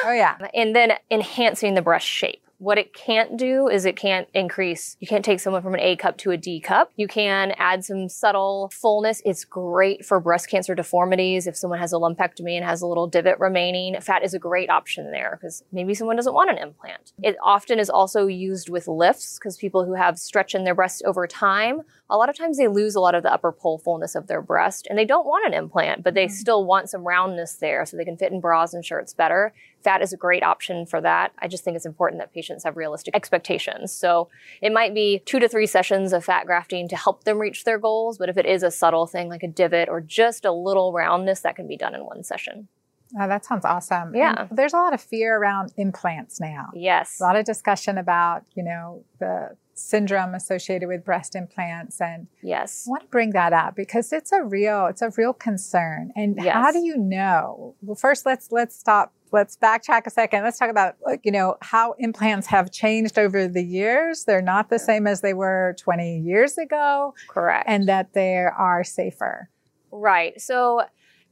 Oh, yeah. And then enhancing the breast shape. What it can't do is it can't increase. You can't take someone from an A cup to a D cup. You can add some subtle fullness. It's great for breast cancer deformities. If someone has a lumpectomy and has a little divot remaining, fat is a great option there because maybe someone doesn't want an implant. It often is also used with lifts because people who have stretch in their breast over time, a lot of times they lose a lot of the upper pole fullness of their breast and they don't want an implant, but they mm-hmm. still want some roundness there so they can fit in bras and shirts better. Fat is a great option for that. I just think it's important that patients have realistic expectations. So it might be two to three sessions of fat grafting to help them reach their goals. But if it is a subtle thing like a divot or just a little roundness, that can be done in one session. Oh, that sounds awesome. Yeah. And there's a lot of fear around implants now. Yes. A lot of discussion about, you know, the syndrome associated with breast implants. And yes, I want to bring that up because it's a real, it's a real concern. And yes. How do you know? Well, first, let's, let's stop. Let's backtrack a second. Let's talk about, you know, how implants have changed over the years. They're not the same as they were twenty years ago. Correct. And that they are safer. Right. So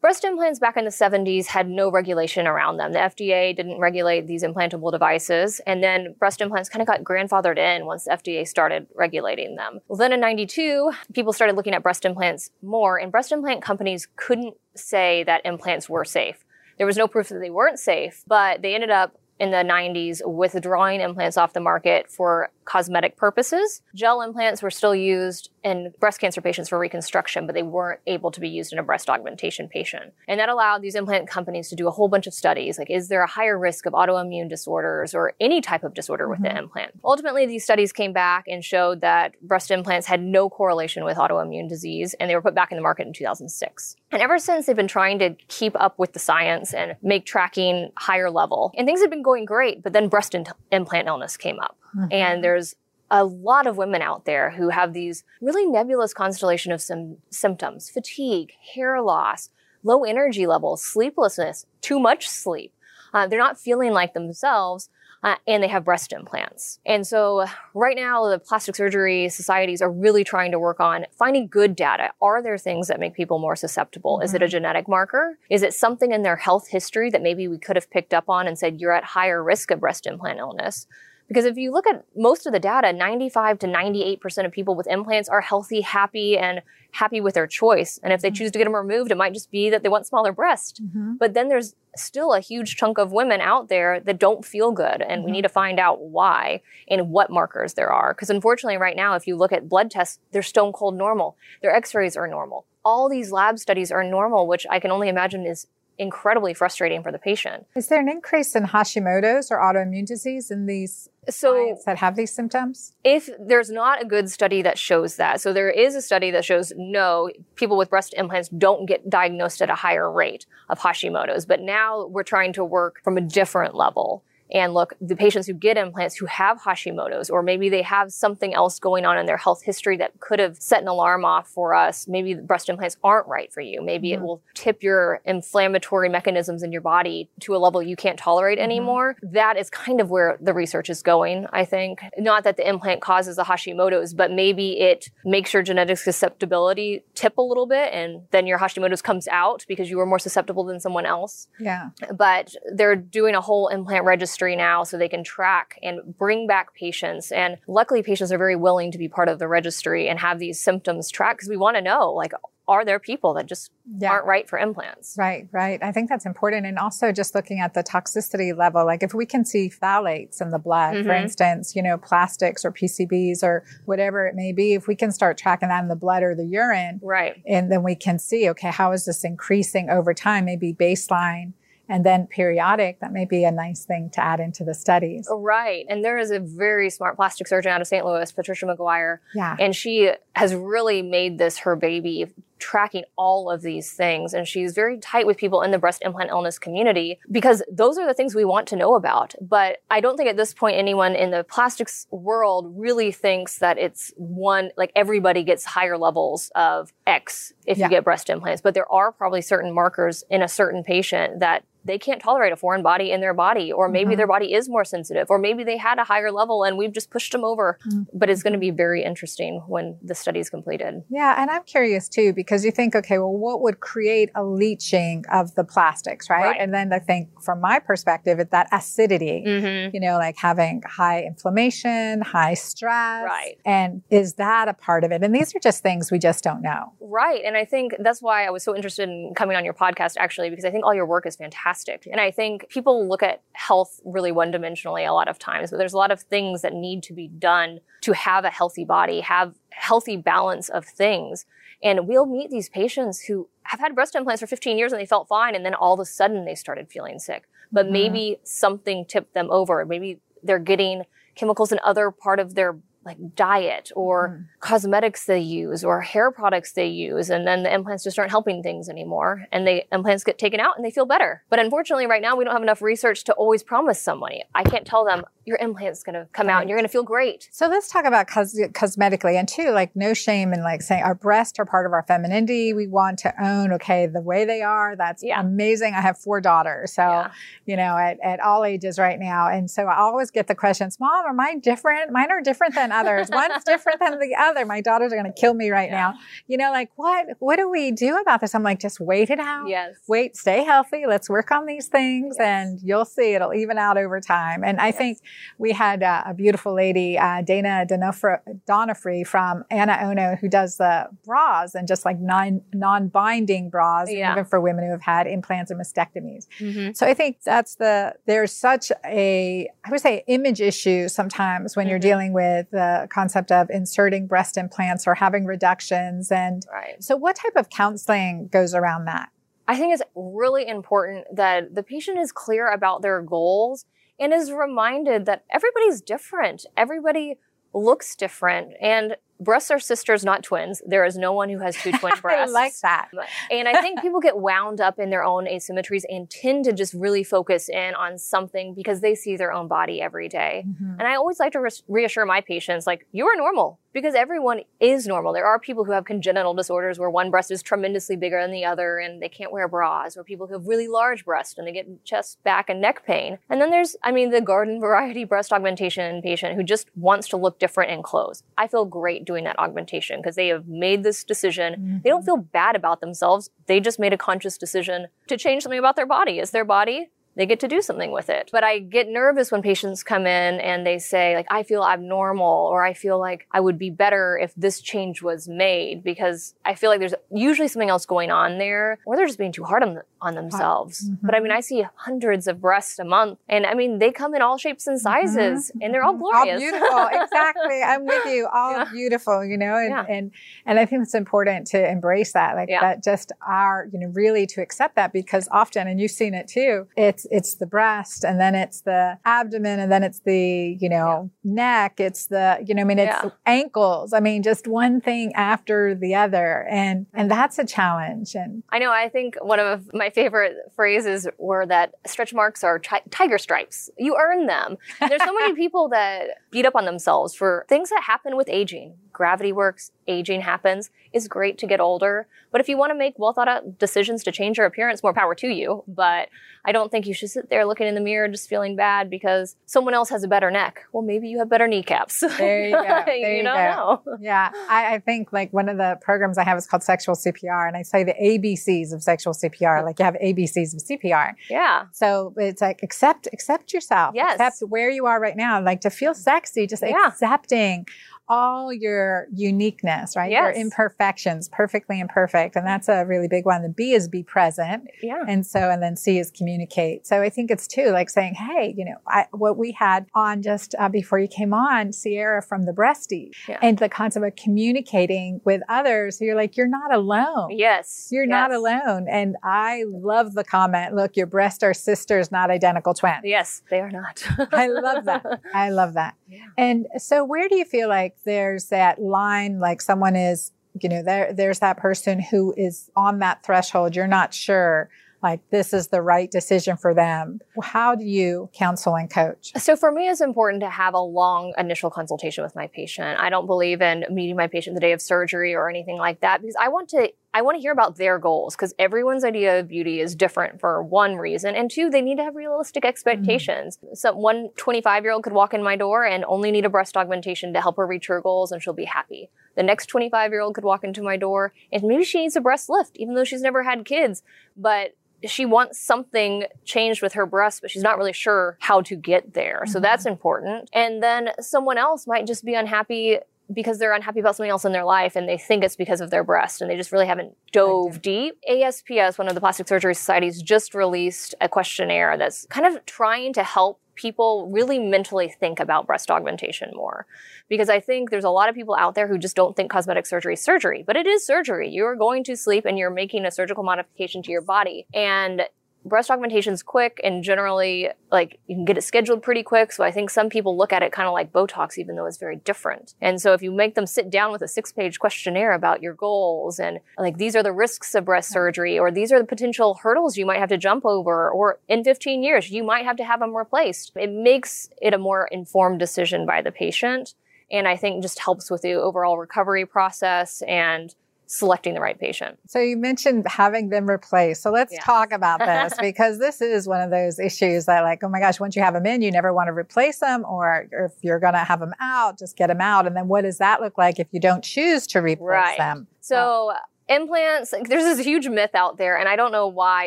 breast implants back in the seventies had no regulation around them. The F D A didn't regulate these implantable devices. And then breast implants kind of got grandfathered in once the F D A started regulating them. Well, then in ninety-two, people started looking at breast implants more, and breast implant companies couldn't say that implants were safe. There was no proof that they weren't safe, but they ended up in the nineties withdrawing implants off the market for cosmetic purposes. Gel implants were still used in breast cancer patients for reconstruction, but they weren't able to be used in a breast augmentation patient. And that allowed these implant companies to do a whole bunch of studies, like is there a higher risk of autoimmune disorders or any type of disorder with mm-hmm. the implant? Ultimately, these studies came back and showed that breast implants had no correlation with autoimmune disease, and they were put back in the market in two thousand six. And ever since, they've been trying to keep up with the science and make tracking higher level. And things have been going great, but then breast in- implant illness came up. Mm-hmm. And there's a lot of women out there who have these really nebulous constellation of some symptoms, fatigue, hair loss, low energy levels, sleeplessness, too much sleep. Uh, they're not feeling like themselves, uh, and they have breast implants. And so right now, the plastic surgery societies are really trying to work on finding good data. Are there things that make people more susceptible? Mm-hmm. Is it a genetic marker? Is it something in their health history that maybe we could have picked up on and said, you're at higher risk of breast implant illness? Because if you look at most of the data, ninety-five to ninety-eight percent of people with implants are healthy, happy, and happy with their choice. And if they mm-hmm. choose to get them removed, it might just be that they want smaller breasts. Mm-hmm. But then there's still a huge chunk of women out there that don't feel good. And mm-hmm. we need to find out why and what markers there are. Because unfortunately, right now, if you look at blood tests, they're stone cold normal. Their x-rays are normal. All these lab studies are normal, which I can only imagine is incredibly frustrating for the patient. Is there an increase in Hashimoto's or autoimmune disease in these so clients that have these symptoms? If there's not a good study that shows that. So there is a study that shows no, people with breast implants don't get diagnosed at a higher rate of Hashimoto's. But now we're trying to work from a different level and look, the patients who get implants who have Hashimoto's, or maybe they have something else going on in their health history that could have set an alarm off for us. Maybe breast implants aren't right for you. Maybe mm-hmm. it will tip your inflammatory mechanisms in your body to a level you can't tolerate mm-hmm. anymore. That is kind of where the research is going, I think. Not that the implant causes the Hashimoto's, but maybe it makes your genetic susceptibility tip a little bit, and then your Hashimoto's comes out because you were more susceptible than someone else. Yeah. But they're doing a whole implant registry now so they can track and bring back patients. And luckily, patients are very willing to be part of the registry and have these symptoms tracked, because we want to know, like, are there people that just yeah. aren't right for implants? Right, right. I think that's important. And also just looking at the toxicity level, like if we can see phthalates in the blood, mm-hmm. for instance, you know, plastics or P C Bs or whatever it may be, if we can start tracking that in the blood or the urine, right, and then we can see, okay, how is this increasing over time, maybe baseline, and then periodic, that may be a nice thing to add into the studies. Right. And there is a very smart plastic surgeon out of Saint Louis, Patricia McGuire. Yeah. And she has really made this her baby, tracking all of these things. And she's very tight with people in the breast implant illness community, because those are the things we want to know about. But I don't think at this point anyone in the plastics world really thinks that it's one, like everybody gets higher levels of X if yeah. you get breast implants. But there are probably certain markers in a certain patient that they can't tolerate a foreign body in their body, or maybe mm-hmm. their body is more sensitive, or maybe they had a higher level and we've just pushed them over. Mm-hmm. But it's going to be very interesting when the study is completed. Yeah. And I'm curious too, because you think, okay, well, what would create a leaching of the plastics, right? right. And then I think from my perspective, it's that acidity, mm-hmm. you know, like having high inflammation, high stress. Right. And is that a part of it? And these are just things we just don't know. Right. And I think that's why I was so interested in coming on your podcast, actually, because I think all your work is fantastic. And I think people look at health really one-dimensionally a lot of times, but there's a lot of things that need to be done to have a healthy body, have healthy balance of things. And we'll meet these patients who have had breast implants for fifteen years and they felt fine, and then all of a sudden they started feeling sick. But mm-hmm. maybe something tipped them over. Maybe they're getting chemicals in other part of their like diet, or mm. cosmetics they use, or hair products they use. And then the implants just aren't helping things anymore. And the implants get taken out and they feel better. But unfortunately, right now, we don't have enough research to always promise somebody. I can't tell them your implant's going to come right. out and you're going to feel great. So let's talk about cos- cosmetically. And too, like no shame in like saying our breasts are part of our femininity. We want to own, okay, the way they are. That's yeah. amazing. I have four daughters. So, yeah. you know, at, at all ages right now. And so I always get the questions, Mom, are mine different? Mine are different than others. One's different than the other. My daughters are going to kill me right yeah. now. You know, like what, what do we do about this? I'm like, just wait it out. Yes. Wait, stay healthy. Let's work on these things yes. and you'll see it'll even out over time. And I yes. think we had uh, a beautiful lady, uh, Dana Donofri from Anna Ono, who does the bras and just like non, non-binding bras, yeah. even for women who have had implants and mastectomies. Mm-hmm. So I think that's the, there's such a, I would say image issue sometimes when mm-hmm. you're dealing with the The concept of inserting breast implants or having reductions. And right. so what type of counseling goes around that? I think it's really important that the patient is clear about their goals and is reminded that everybody's different. Everybody looks different. And breasts are sisters, not twins. There is no one who has two twin breasts. I like that. And I think people get wound up in their own asymmetries and tend to just really focus in on something because they see their own body every day. Mm-hmm. And I always like to re- reassure my patients, like, you are normal, because everyone is normal. There are people who have congenital disorders where one breast is tremendously bigger than the other and they can't wear bras, or people who have really large breasts and they get chest, back, and neck pain. And then there's, I mean, the garden variety breast augmentation patient who just wants to look different in clothes. I feel great doing doing that augmentation because they have made this decision. Mm-hmm. They don't feel bad about themselves. They just made a conscious decision to change something about their body. It's their body. they get to do something with it. But I get nervous when patients come in and they say, like, I feel abnormal, or I feel like I would be better if this change was made, because I feel like there's usually something else going on there, or they're just being too hard on, the, on themselves. Mm-hmm. But I mean, I see hundreds of breasts a month, and I mean, they come in all shapes and sizes, mm-hmm. and they're all glorious. All beautiful, exactly. I'm with you. All yeah. beautiful, you know, and, yeah. and, and I think it's important to embrace that, like yeah. that just are, you know, really to accept that, because often, and you've seen it too, it's it's the breast, and then it's the abdomen, and then it's the, you know, yeah. neck. It's the, you know, I mean, it's yeah. ankles. I mean, just one thing after the other. And, and that's a challenge. And I know, I think one of my favorite phrases were that stretch marks are chi- tiger stripes. You earn them. And there's so many people that beat up on themselves for things that happen with aging. Gravity works, aging happens. It's great to get older. But if you want to make well thought out decisions to change your appearance, more power to you. But I don't think you should sit there looking in the mirror just feeling bad because someone else has a better neck. Well, maybe you have better kneecaps. There you go. There you, you don't go. know. Yeah. I, I think like one of the programs I have is called Sexual C P R. And I say the A B Cs of Sexual C P R. Like you have A B Cs of C P R. Yeah. So it's like accept, accept yourself. Yes. Accept where you are right now. Like to feel sexy, just yeah. accepting all your uniqueness, right? Yes. Your imperfections, perfectly imperfect. And that's a really big one. The B is be present. Yeah. And so, and then C is communicate. So I think it's too, like saying, hey, you know, I, what we had on just uh, before you came on, Sierra from the Breasties, yeah. and the concept of communicating with others. You're like, you're not alone. Yes. You're yes. not alone. And I love the comment, look, your breasts are sisters, not identical twins. Yes, they are not. I love that. I love that. Yeah. And so where do you feel like there's that line, like someone is, you know, there, there's that person who is on that threshold. You're not sure, like, this is the right decision for them. How do you counsel and coach? So for me, it's important to have a long initial consultation with my patient. I don't believe in meeting my patient the day of surgery or anything like that, because I want to I want to hear about their goals, because everyone's idea of beauty is different for one reason. And two, they need to have realistic expectations. Mm-hmm. So one twenty-five-year-old could walk in my door and only need a breast augmentation to help her reach her goals, and she'll be happy. The next twenty-five-year-old could walk into my door and maybe she needs a breast lift, even though she's never had kids. But she wants something changed with her breasts, but she's not really sure how to get there. Mm-hmm. So that's important. And then someone else might just be unhappy because they're unhappy about something else in their life, and they think it's because of their breast, and they just really haven't dove deep. A S P S, one of the plastic surgery societies, just released a questionnaire that's kind of trying to help people really mentally think about breast augmentation more. Because I think there's a lot of people out there who just don't think cosmetic surgery is surgery, but it is surgery. You're going to sleep and you're making a surgical modification to your body. And breast augmentation is quick, and generally, like, you can get it scheduled pretty quick. So I think some people look at it kind of like Botox, even though it's very different. And so if you make them sit down with a six-page questionnaire about your goals and, like, these are the risks of breast surgery, or these are the potential hurdles you might have to jump over, or in fifteen years, you might have to have them replaced. It makes it a more informed decision by the patient. And I think just helps with the overall recovery process and selecting the right patient. So you mentioned having them replaced. So let's yeah. talk about this, because this is one of those issues that, like, oh my gosh, once you have them in, you never want to replace them, or if you're going to have them out, just get them out. And then what does that look like if you don't choose to replace right. them? So oh. implants, like, there's this huge myth out there, and I don't know why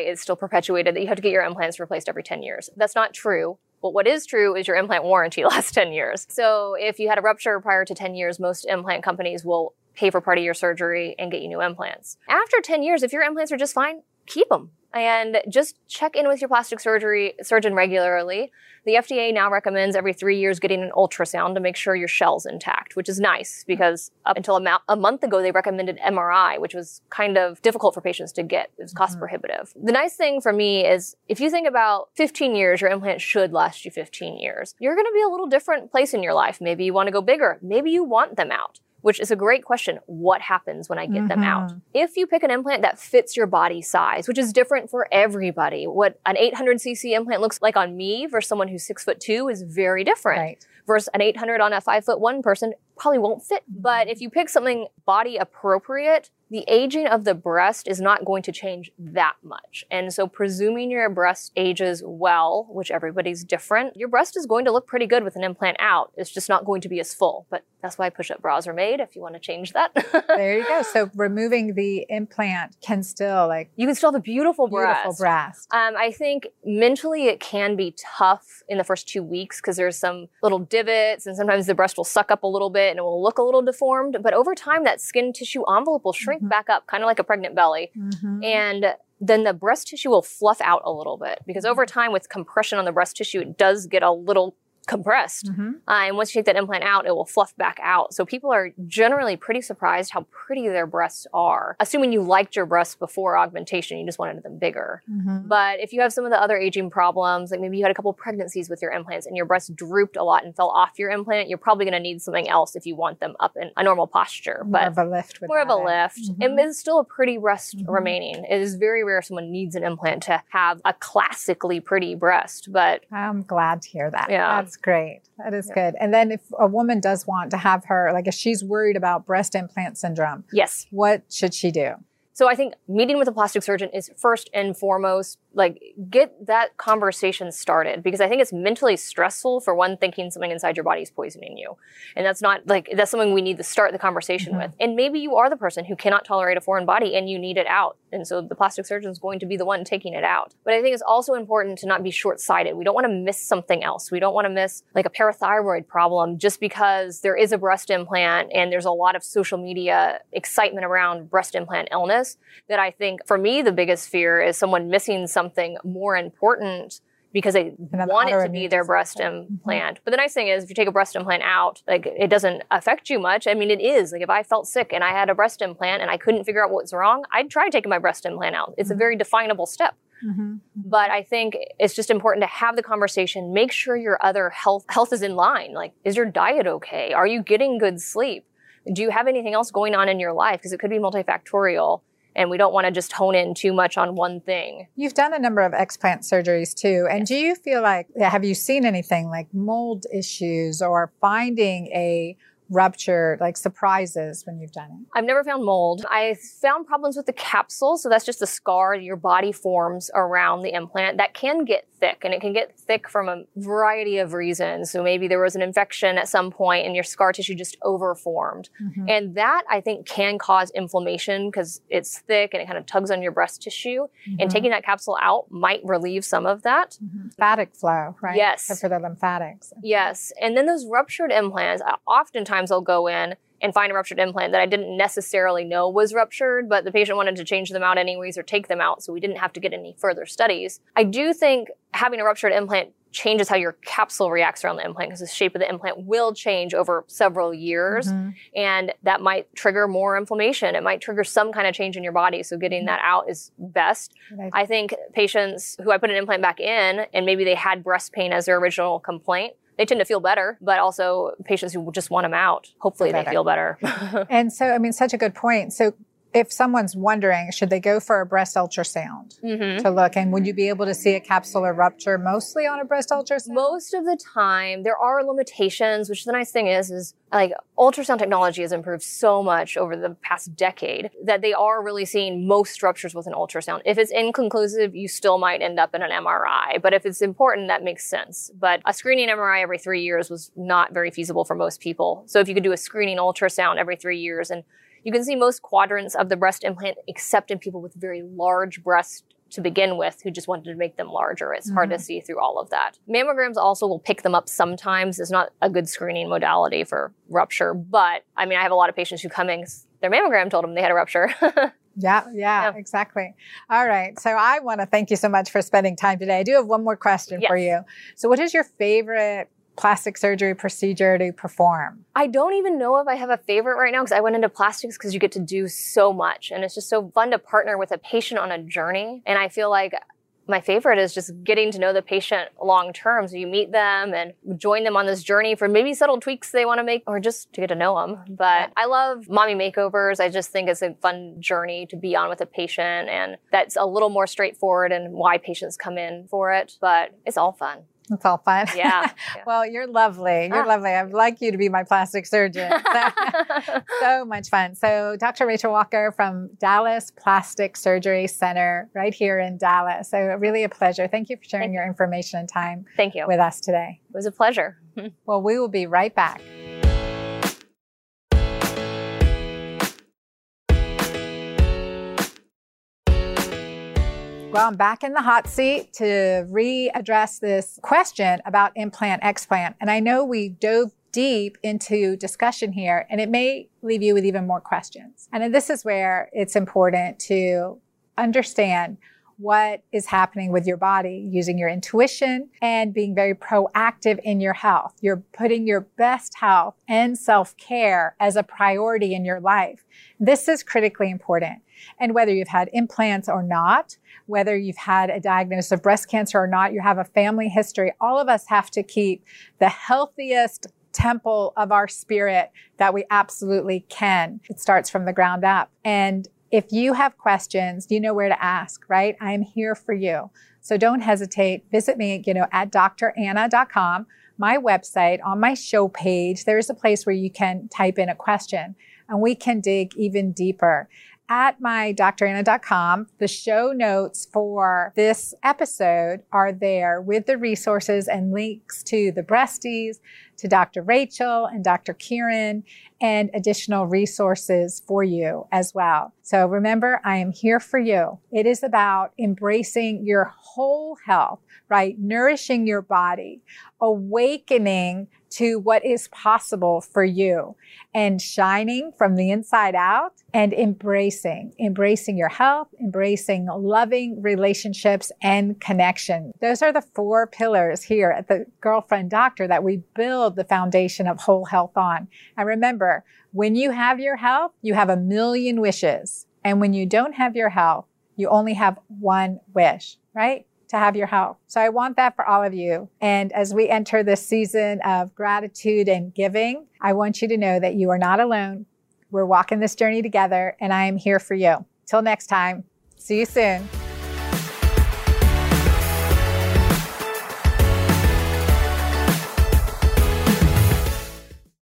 it's still perpetuated that you have to get your implants replaced every ten years. That's not true. But what is true is your implant warranty lasts ten years. So if you had a rupture prior to ten years, most implant companies will pay for part of your surgery and get you new implants. After ten years, if your implants are just fine, keep them. And just check in with your plastic surgery surgeon regularly. The F D A now recommends every three years getting an ultrasound to make sure your shell's intact, which is nice, because up until a, ma- a month ago, they recommended M R I, which was kind of difficult for patients to get. It was cost mm-hmm. prohibitive. The nice thing for me is, if you think about fifteen years, your implant should last you fifteen years. You're going to be a little different place in your life. Maybe you want to go bigger. Maybe you want them out, which is a great question. What happens when I get mm-hmm. them out? If you pick an implant that fits your body size, which is different for everybody, what an eight hundred cc implant looks like on me versus someone who's six foot two is very different. Right. Versus an eight hundred on a five foot one person probably won't fit. But if you pick something body appropriate, the aging of the breast is not going to change that much. And so presuming your breast ages well, which everybody's different, your breast is going to look pretty good with an implant out. It's just not going to be as full. But that's why push-up bras are made, if you want to change that. There you go. So removing the implant can still like... You can still have a beautiful breast. Beautiful breast. Um, I think mentally it can be tough in the first two weeks because there's some little divots and sometimes the breast will suck up a little bit and it will look a little deformed. But over time, that skin tissue envelope will shrink back up, kind of like a pregnant belly. Mm-hmm. And then the breast tissue will fluff out a little bit because over time with compression on the breast tissue, it does get a little compressed. Mm-hmm. uh, and once you take that implant out, it will fluff back out. So people are generally pretty surprised how pretty their breasts are, assuming you liked your breasts before augmentation, you just wanted them bigger. Mm-hmm. But if you have some of the other aging problems, like maybe you had a couple pregnancies with your implants and your breasts drooped a lot and fell off your implant, you're probably going to need something else if you want them up in a normal posture. But more of a lift. More of a lift. Mm-hmm. And it's still a pretty breast mm-hmm. remaining. It is very rare if someone needs an implant to have a classically pretty breast. But I'm glad to hear that. Yeah. That's great. That is yeah. good. And then if a woman does want to have her, like if she's worried about breast implant syndrome, yes, what should she do? So I think meeting with a plastic surgeon is first and foremost, like get that conversation started, because I think it's mentally stressful for one thinking something inside your body is poisoning you. And that's not like, that's something we need to start the conversation mm-hmm. with. And maybe you are the person who cannot tolerate a foreign body and you need it out. And so the plastic surgeon is going to be the one taking it out. But I think it's also important to not be short-sighted. We don't want to miss something else. We don't want to miss like a parathyroid problem just because there is a breast implant and there's a lot of social media excitement around breast implant illness. That I think, for me, the biggest fear is someone missing something more important because they want it to be their breast implant. Mm-hmm. But the nice thing is, if you take a breast implant out, like it doesn't affect you much. I mean, it is. Like if I felt sick and I had a breast implant and I couldn't figure out what's wrong, I'd try taking my breast implant out. It's mm-hmm. a very definable step. Mm-hmm. But I think it's just important to have the conversation. Make sure your other health health is in line. Like, is your diet okay? Are you getting good sleep? Do you have anything else going on in your life? Because it could be multifactorial. And we don't want to just hone in too much on one thing. You've done a number of explant surgeries too. And yes. do you feel like, have you seen anything like mold issues or finding a rupture, like surprises when you've done it? I've never found mold. I found problems with the capsule. So that's just a scar your body forms around the implant that can get thick, and it can get thick from a variety of reasons. So maybe there was an infection at some point and your scar tissue just overformed. Mm-hmm. And that I think can cause inflammation because it's thick and it kind of tugs on your breast tissue. Mm-hmm. And taking that capsule out might relieve some of that. Mm-hmm. Lymphatic flow, right? Yes. Except for the lymphatics. Yes. And then those ruptured implants, oftentimes I'll go in and find a ruptured implant that I didn't necessarily know was ruptured, but the patient wanted to change them out anyways or take them out, so we didn't have to get any further studies. I do think having a ruptured implant changes how your capsule reacts around the implant because the shape of the implant will change over several years, mm-hmm. and that might trigger more inflammation. It might trigger some kind of change in your body, so getting mm-hmm. that out is best. Right. I think patients who I put an implant back in and maybe they had breast pain as their original complaint, they tend to feel better, but also patients who just want them out, hopefully they feel better. And so, I mean, such a good point. So if someone's wondering, should they go for a breast ultrasound mm-hmm. to look? And would you be able to see a capsular rupture mostly on a breast ultrasound? Most of the time, there are limitations, which the nice thing is, is like ultrasound technology has improved so much over the past decade that they are really seeing most ruptures with an ultrasound. If it's inconclusive, you still might end up in an M R I. But if it's important, that makes sense. But a screening M R I every three years was not very feasible for most people. So if you could do a screening ultrasound every three years and you can see most quadrants of the breast implant, except in people with very large breasts to begin with who just wanted to make them larger. It's mm-hmm. hard to see through all of that. Mammograms also will pick them up sometimes. It's not a good screening modality for rupture. But, I mean, I have a lot of patients who come in because their mammogram told them they had a rupture. Yeah, yeah, yeah, exactly. All right. So I want to thank you so much for spending time today. I do have one more question yes. for you. So what is your favorite plastic surgery procedure to perform? I don't even know if I have a favorite right now because I went into plastics because you get to do so much. And it's just so fun to partner with a patient on a journey. And I feel like my favorite is just getting to know the patient long term. So you meet them and join them on this journey for maybe subtle tweaks they want to make or just to get to know them. But I love mommy makeovers. I just think it's a fun journey to be on with a patient. And that's a little more straightforward and why patients come in for it. But it's all fun. It's all fun. Yeah. yeah. Well, you're lovely. You're ah. lovely. I'd like you to be my plastic surgeon. So, so much fun. So Doctor Rachel Walker from Dallas Plastic Surgery Center right here in Dallas. So really a pleasure. Thank you for sharing Thank your information and time Thank you. with us today. It was a pleasure. Well, we will be right back. Well, I'm back in the hot seat to readdress this question about implant, explant. And I know we dove deep into discussion here, and it may leave you with even more questions. And this is where it's important to understand what is happening with your body, using your intuition and being very proactive in your health. You're putting your best health and self-care as a priority in your life. This is critically important. And whether you've had implants or not, whether you've had a diagnosis of breast cancer or not, you have a family history, all of us have to keep the healthiest temple of our spirit that we absolutely can. It starts from the ground up. And if you have questions, you know where to ask, right? I am here for you. So don't hesitate. Visit me, you know, at dr anna dot com, my website. On my show page, there is a place where you can type in a question and we can dig even deeper. At my dr anna dot com, the show notes for this episode are there with the resources and links to the Breasties, to Doctor Rachel and Doctor Karen, and additional resources for you as well. So remember, I am here for you. It is about embracing your whole health, right? Nourishing your body, awakening to what is possible for you, and shining from the inside out, and embracing, embracing your health, embracing loving relationships and connection. Those are the four pillars here at the Girlfriend Doctor that we build the foundation of whole health on. And remember, when you have your health, you have a million wishes. And when you don't have your health, you only have one wish, right? To have your health. So I want that for all of you. And as we enter this season of gratitude and giving, I want you to know that you are not alone. We're walking this journey together, and I am here for you. Till next time, see you soon.